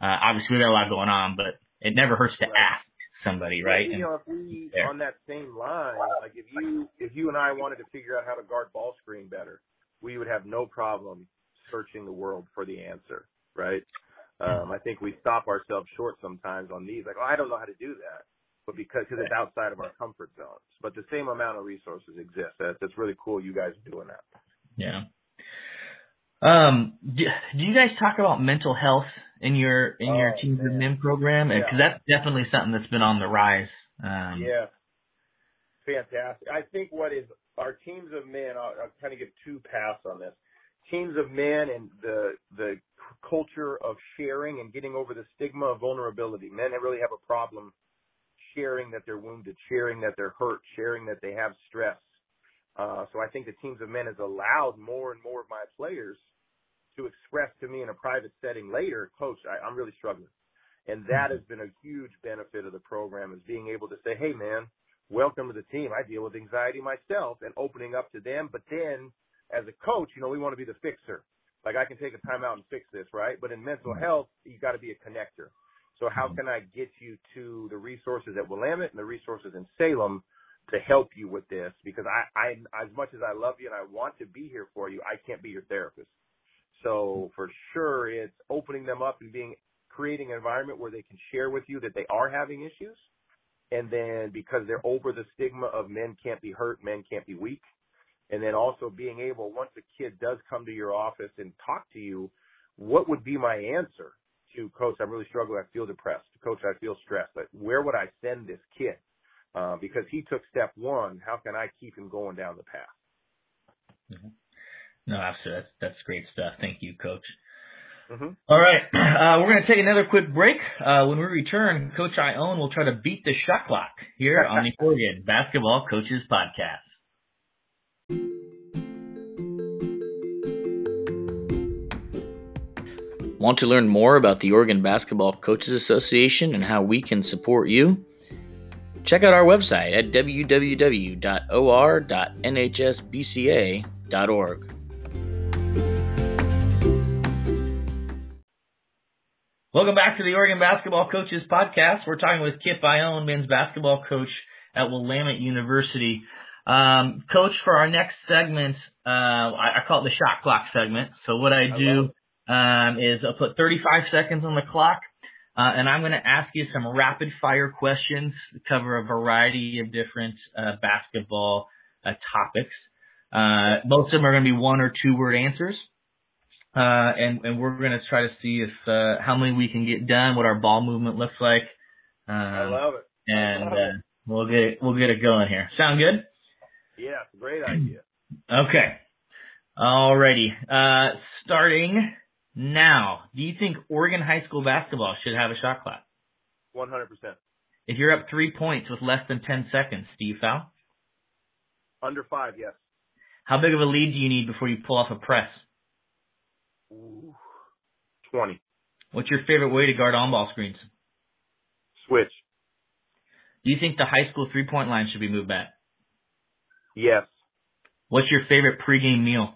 uh, obviously we've got a lot going on, but it never hurts to right. ask somebody, right? You and, know, if we, there. on that same line, like if you, if you and I wanted to figure out how to guard ball screen better, we would have no problem searching the world for the answer, right? Um, I think we stop ourselves short sometimes on these, like, oh, I don't know how to do that. But because cause it's outside of our comfort zones. But the same amount of resources exist. That's, that's really cool you guys are doing that. Yeah. Um, do, do you guys talk about mental health in your in oh, your Teams of Men program? Because yeah. that's definitely something that's been on the rise. Um, yeah. Fantastic. I think what is our Teams of Men, I'll, I'll kind of give two paths on this. Teams of Men and the the culture of sharing and getting over the stigma of vulnerability. Men really have a problem sharing that they're wounded, sharing that they're hurt, sharing that they have stress. Uh, so I think the Teams of Men has allowed more and more of my players to express to me in a private setting later, Coach, I, I'm really struggling. And that has been a huge benefit of the program, is being able to say, hey, man, welcome to the team. I deal with anxiety myself, and opening up to them. But then as a coach, you know, we want to be the fixer. Like, I can take a timeout and fix this, right? But in mental health, you got to be a connector. So how can I get you to the resources at Willamette and the resources in Salem to help you with this? Because I, I, as much as I love you and I want to be here for you, I can't be your therapist. So for sure, it's opening them up and being creating an environment where they can share with you that they are having issues. And then because they're over the stigma of men can't be hurt, men can't be weak. And then also being able, once a kid does come to your office and talk to you, what would be my answer? To Coach, I'm really struggling. I feel depressed. Coach, I feel stressed. But where would I send this kid? Uh, because he took step one. How can I keep him going down the path? Mm-hmm. No, absolutely. That's, that's great stuff. Thank you, Coach. Mm-hmm. All right. Uh, we're going to take another quick break. Uh, when we return, Coach Ioane will try to beat the shot clock here on the Oregon Basketball Coaches Podcast. Want to learn more about the Oregon Basketball Coaches Association and how we can support you? Check out our website at w w w dot o r dot n h s b c a dot org. Welcome back to the Oregon Basketball Coaches Podcast. We're talking with Kip Ioane, men's basketball coach at Willamette University. Um, coach, for our next segment, uh, I, I call it the shot clock segment. So what I do... Um, is I'll put thirty-five seconds on the clock, uh, and I'm going to ask you some rapid-fire questions that cover a variety of different uh, basketball uh, topics. Uh, most of them are going to be one or two word answers. Uh, and, and we're going to try to see if, uh, how many we can get done, what our ball movement looks like. Um, I love it. I and, love uh, it. we'll get it, we'll get it going here. Sound good? Yeah. Great idea. Okay. Alrighty. Uh, starting now, do you think Oregon high school basketball should have a shot clock? one hundred percent. If you're up three points with less than ten seconds, do you foul? Under five, yes. How big of a lead do you need before you pull off a press? twenty. What's your favorite way to guard on-ball screens? Switch. Do you think the high school three-point line should be moved back? Yes. What's your favorite pregame meal?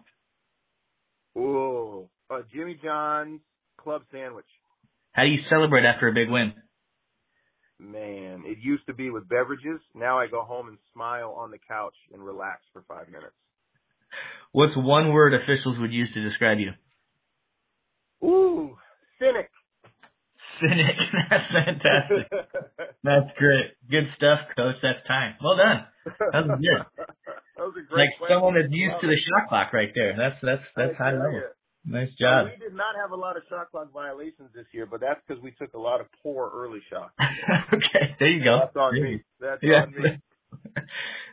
Ooh, uh, Jimmy John's club sandwich. How do you celebrate after a big win? Man, it used to be with beverages. Now I go home and smile on the couch and relax for five minutes. What's one word officials would use to describe you? Ooh, cynic. Cynic. That's fantastic. That's great. Good stuff, Coach. That's time. Well done. That was good. That was a great Like someone that's used to the shot clock right there. That's that's that's high level. Nice job. Well, we did not have a lot of shot clock violations this year, but that's because we took a lot of poor early shots. Okay, there you go. That's on me. That's yeah. on me.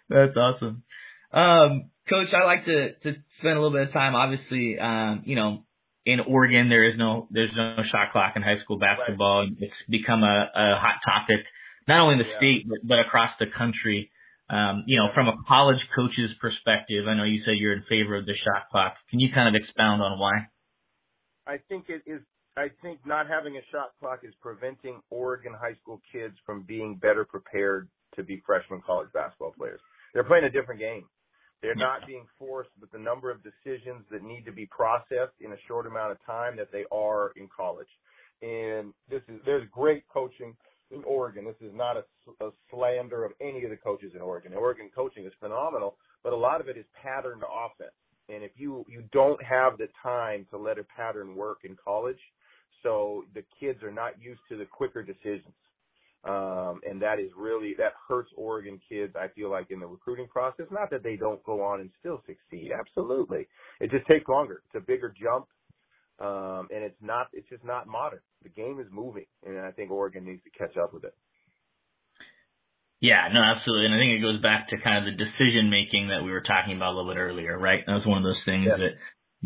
That's awesome. Um, Coach, I like to, to spend a little bit of time. Obviously, um, you know, in Oregon, there is no there's no shot clock in high school basketball. Right. It's become a, a hot topic, not only in the yeah. state but, but across the country. Um, you know, from a college coach's perspective, I know you said you're in favor of the shot clock. Can you kind of expound on why? I think it is. I think not having a shot clock is preventing Oregon high school kids from being better prepared to be freshman college basketball players. They're playing a different game. They're yeah. not being forced with the number of decisions that need to be processed in a short amount of time that they are in college. And this is there's great coaching in Oregon. This is not a, a slander of any of the coaches in Oregon. Oregon coaching is phenomenal, but a lot of it is patterned offense. And if you, you don't have the time to let a pattern work in college, so the kids are not used to the quicker decisions. Um, and that is really, that hurts Oregon kids, I feel like, in the recruiting process. Not that they don't go on and still succeed. Absolutely. It just takes longer. It's a bigger jump. Um, and it's not, it's just not modern. The game is moving, and I think Oregon needs to catch up with it. Yeah, no, absolutely. And I think it goes back to kind of the decision making that we were talking about a little bit earlier, right? That was one of those things yeah. that,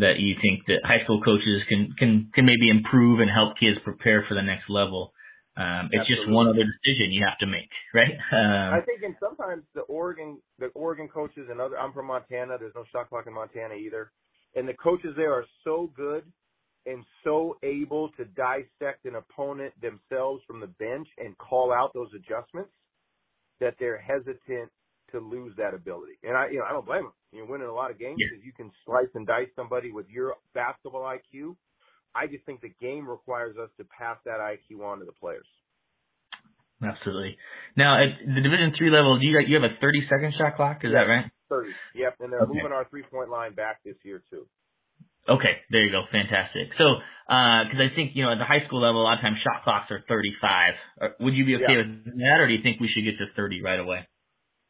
that you think that high school coaches can, can, can maybe improve and help kids prepare for the next level. Um, it's Absolutely. Just one other decision you have to make, right? Um, I think, and sometimes the Oregon, the Oregon coaches and other. I'm from Montana. There's no shot clock in Montana either, and the coaches there are so good and so able to dissect an opponent themselves from the bench and call out those adjustments that they're hesitant to lose that ability. And I, you know, I don't blame them. You're winning a lot of games because yeah. you can slice and dice somebody with your basketball I Q. I just think the game requires us to pass that I Q on to the players. Absolutely. Now, at the Division three level, do you, you have a thirty-second shot clock? Is that right? thirty. Yep, and they're okay. moving our three-point line back this year, too. Okay, there you go. Fantastic. So, because uh, I think, you know, at the high school level, a lot of times shot clocks are thirty-five. Would you be okay yeah. with that, or do you think we should get to thirty right away?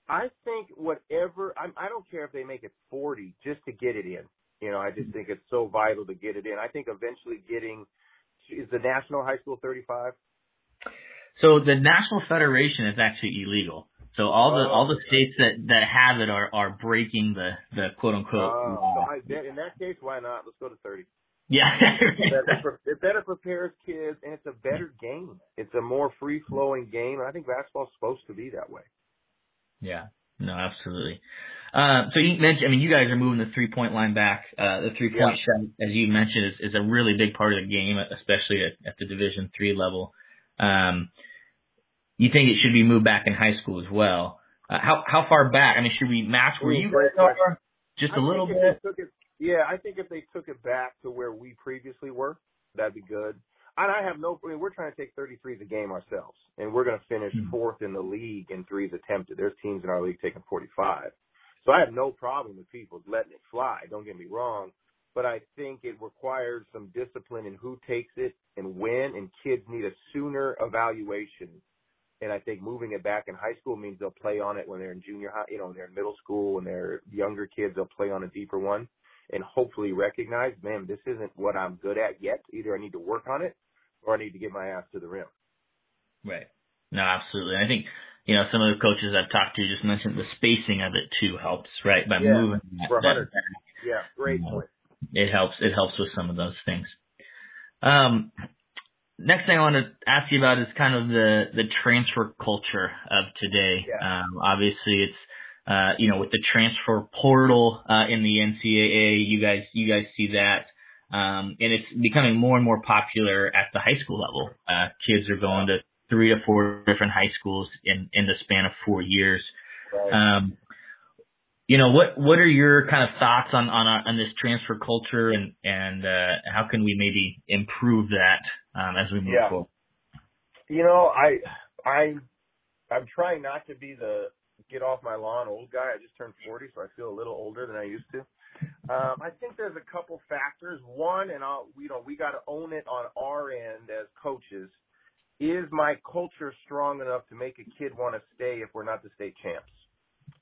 I think whatever – I don't care if they make it forty just to get it in. You know, I just think it's so vital to get it in. I think eventually getting – is the National High School thirty-five? So the National Federation is actually illegal. So all the oh, all the states that, that have it are, are breaking the, the quote-unquote uh, – so I bet in that case, why not? Let's go to thirty. Yeah. It better prepares kids, and it's a better game. It's a more free-flowing game, and I think basketball's supposed to be that way. Yeah. No, absolutely. Uh, so you mentioned, I mean, you guys are moving the three-point line back. Uh, the three-point yeah. shot, as you mentioned, is, is a really big part of the game, especially at, at the Division three level. Um, you think it should be moved back in high school as well. Uh, how how far back? I mean, should we match where you guys are? Just a little bit? It, yeah, I think if they took it back to where we previously were, that'd be good. And I have no, I mean, we're trying to take thirty-threes a game ourselves, and we're going to finish fourth in the league in threes attempted. There's teams in our league taking forty-five. So I have no problem with people letting it fly. Don't get me wrong. But I think it requires some discipline in who takes it and when, and kids need a sooner evaluation And I think moving it back in high school means they'll play on it when they're in junior high, you know, when they're in middle school, when they're younger kids, they'll play on a deeper one and hopefully recognize, man, this isn't what I'm good at yet. Either I need to work on it or I need to get my ass to the rim. Right. No, absolutely. And I think, you know, some of the coaches I've talked to just mentioned the spacing of it too helps, right? By yeah, moving that. For one hundred. That yeah, great you know, point. It helps. It helps with some of those things. Um, Next thing I want to ask you about is kind of the, the transfer culture of today. Yeah. Um, obviously, it's, uh, you know, with the transfer portal uh, in the N C double A, you guys you guys see that. Um, and it's becoming more and more popular at the high school level. Uh, kids are going to three to four different high schools in, in the span of four years. Right. Um, you know, what, what are your kind of thoughts on, on, our, on this transfer culture and, and uh, how can we maybe improve that? Um, as we move yeah. forward. You know, I, I, I'm trying not to be the get off my lawn old guy. I just turned forty, so I feel a little older than I used to. Um, I think there's a couple factors. One, and I'll, you know, we got to own it on our end as coaches. Is my culture strong enough to make a kid want to stay if we're not the state champs?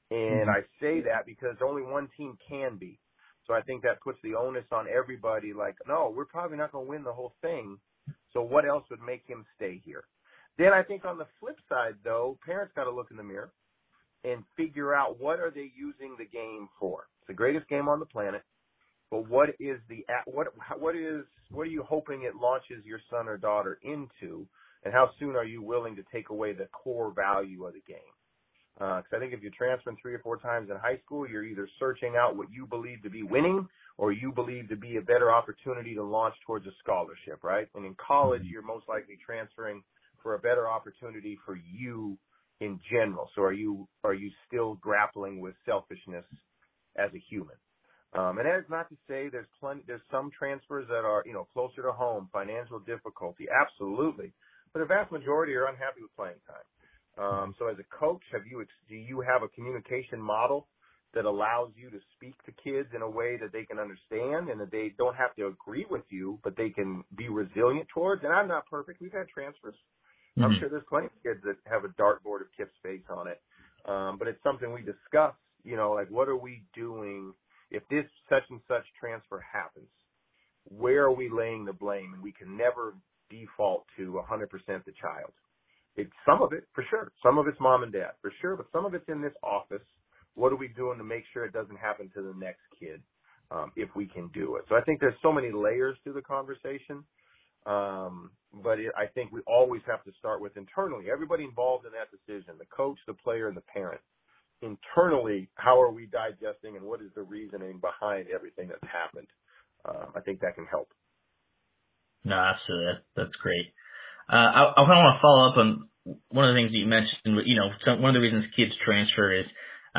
And I say that because only one team can be. So I think that puts the onus on everybody. Like, no, we're probably not going to win the whole thing. So what else would make him stay here? Then I think on the flip side, though, parents got to look in the mirror and figure out what are they using the game for. It's the greatest game on the planet, but what is the what what is what are you hoping it launches your son or daughter into, and how soon are you willing to take away the core value of the game? Because uh, I think if you're transferring three or four times in high school, you're either searching out what you believe to be winning or you believe to be a better opportunity to launch towards a scholarship, right? And in college, you're most likely transferring for a better opportunity for you in general. So are you are you still grappling with selfishness as a human? Um, and that is not to say there's plenty, there's some transfers that are, you know, closer to home, financial difficulty, absolutely. But the vast majority are unhappy with playing time. Um, so as a coach, have you, do you have a communication model that allows you to speak to kids in a way that they can understand and that they don't have to agree with you, but they can be resilient towards? And I'm not perfect. We've had transfers. Mm-hmm. I'm sure there's plenty of kids that have a dartboard of Kip's face on it. Um, but it's something we discuss, you know, like what are we doing if this such and such transfer happens? Where are we laying the blame? And we can never default to one hundred percent the child. It's some of it, for sure. Some of it's mom and dad, for sure. But some of it's in this office. What are we doing to make sure it doesn't happen to the next kid um, if we can do it? So I think there's so many layers to the conversation. Um, but it, I think we always have to start with internally, everybody involved in that decision, the coach, the player, and the parent. Internally, how are we digesting and what is the reasoning behind everything that's happened? Um, I think that can help. No, absolutely. That's great. Uh, I, I want to follow up on one of the things that you mentioned. You know, some, one of the reasons kids transfer is,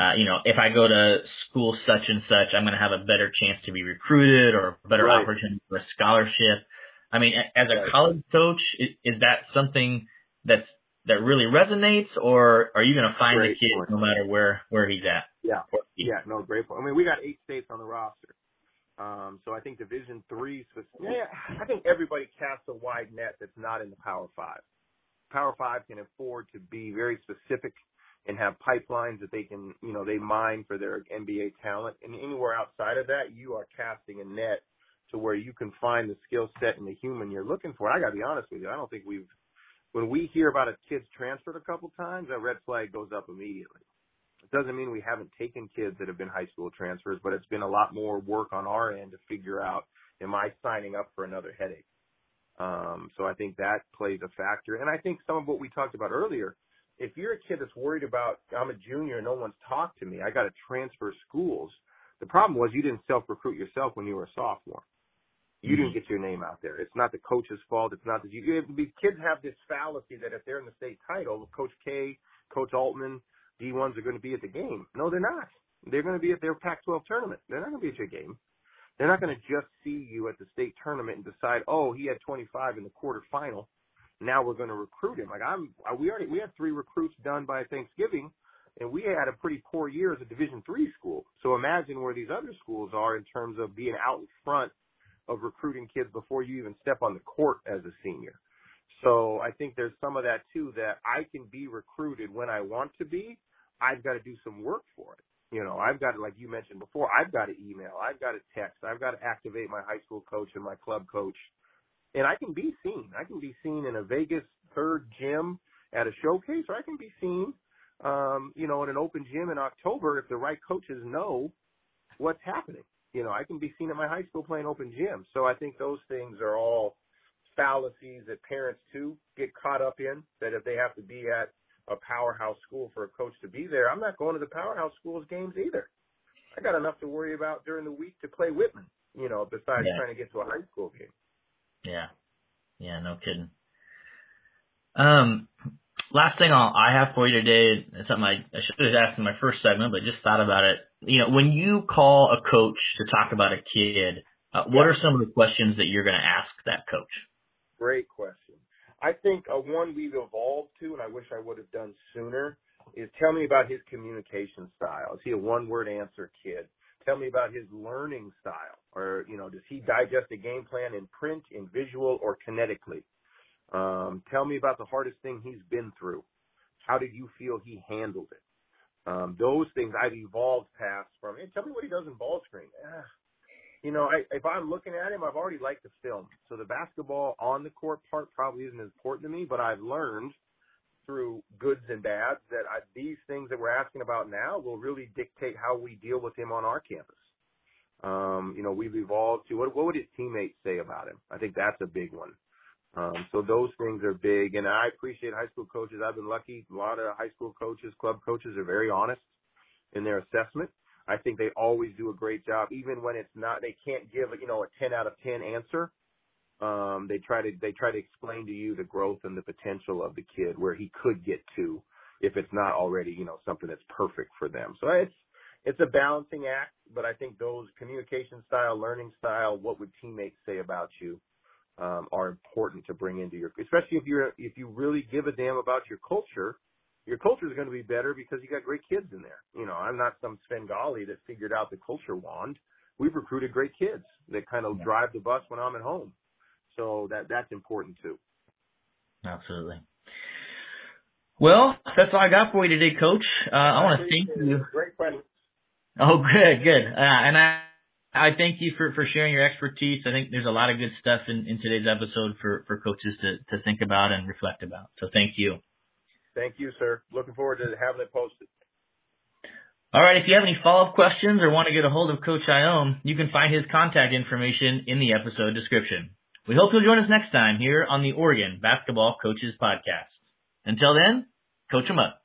uh, you know, if I go to school such and such, I'm going to have a better chance to be recruited or a better right. opportunity for a scholarship. I mean, as a college coach, is, is that something that's that really resonates, or are you going to find great the kid point. no matter where, where he's at? Yeah, yeah, no, great point. I mean, we got eight states on the roster. Um, so I think Division three, yeah, I think everybody casts a wide net that's not in the Power Five. Power Five can afford to be very specific and have pipelines that they can, you know, they mine for their N B A talent. And anywhere outside of that, you are casting a net to where you can find the skill set and the human you're looking for. And I got to be honest with you, I don't think we've, when we hear about a kid's transferred a couple times, that red flag goes up immediately. It doesn't mean we haven't taken kids that have been high school transfers, but it's been a lot more work on our end to figure out, am I signing up for another headache? Um, so I think that plays a factor. And I think some of what we talked about earlier, if you're a kid that's worried about, I'm a junior and no one's talked to me, I got to transfer schools. The problem was you didn't self-recruit yourself when you were a sophomore. You mm-hmm. didn't get your name out there. It's not the coach's fault. It's not that you – these kids have this fallacy that if they're in the state title, Coach K, Coach Altman – D ones are going to be at the game. No, they're not. They're going to be at their Pac twelve tournament. They're not going to be at your game. They're not going to just see you at the state tournament and decide, oh, he had twenty-five in the quarterfinal. Now we're going to recruit him. Like I'm, we already we had three recruits done by Thanksgiving, and we had a pretty poor year as a Division three school. So imagine where these other schools are in terms of being out in front of recruiting kids before you even step on the court as a senior. So I think there's some of that too, that I can be recruited when I want to be. I've got to do some work for it. You know, I've got to, like you mentioned before, I've got to email, I've got to text, I've got to activate my high school coach and my club coach. And I can be seen. I can be seen in a Vegas third gym at a showcase, or I can be seen, um, you know, in an open gym in October if the right coaches know what's happening. You know, I can be seen at my high school playing open gym. So I think those things are all fallacies that parents, too, get caught up in, that if they have to be at a powerhouse school for a coach to be there. I'm not going to the powerhouse school's games either. I got enough to worry about during the week to play Whitman, you know, besides yeah. trying to get to a high school game. Yeah. Yeah, no kidding. Um, last thing I'll, I have for you today is something I, I should have asked in my first segment, but just thought about it. You know, when you call a coach to talk about a kid, uh, what are some of the questions that you're going to ask that coach? Great question. I think a one we've evolved to, and I wish I would have done sooner, is tell me about his communication style. Is he a one-word answer kid? Tell me about his learning style. Or, you know, does he digest a game plan in print, in visual, or kinetically? Um, tell me about the hardest thing he's been through. How did you feel he handled it? Um, those things I've evolved past from, hey, tell me what he does in ball screen. Ah. You know, I, if I'm looking at him, I've already liked the film. So the basketball on the court part probably isn't as important to me, but I've learned through goods and bads that I, these things that we're asking about now will really dictate how we deal with him on our campus. Um, you know, we've evolved to what, what would his teammates say about him? I think that's a big one. Um, so those things are big, and I appreciate high school coaches. I've been lucky. A lot of high school coaches, club coaches are very honest in their assessment. I think they always do a great job, even when it's not, they can't give, you know, a ten out of ten answer. Um, they try to, they try to explain to you the growth and the potential of the kid, where he could get to if it's not already, you know, something that's perfect for them. So it's, it's a balancing act, but I think those communication style, learning style, what would teammates say about you, um, are important to bring into your, especially if you're, if you really give a damn about your culture. Your culture is going to be better because you got great kids in there. You know, I'm not some Svengali that figured out the culture wand. We've recruited great kids that kind of yeah. drive the bus when I'm at home. So that that's important too. Absolutely. Well, that's all I got for you today, Coach. Uh, I, I want to thank you. Great question. Oh, good, good. Uh, and I I thank you for, for sharing your expertise. I think there's a lot of good stuff in, in today's episode for, for coaches to, to think about and reflect about. So thank you. Thank you, sir. Looking forward to having it posted. All right. If you have any follow-up questions or want to get a hold of Coach Ioane, you can find his contact information in the episode description. We hope you'll join us next time here on the Oregon Basketball Coaches Podcast. Until then, coach 'em up.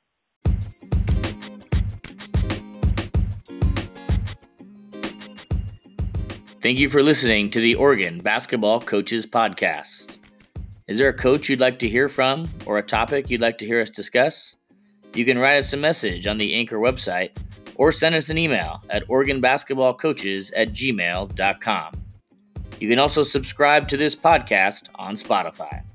Thank you for listening to the Oregon Basketball Coaches Podcast. Is there a coach you'd like to hear from or a topic you'd like to hear us discuss? You can write us a message on the Anchor website or send us an email at oregonbasketballcoaches at gmail dot com. You can also subscribe to this podcast on Spotify.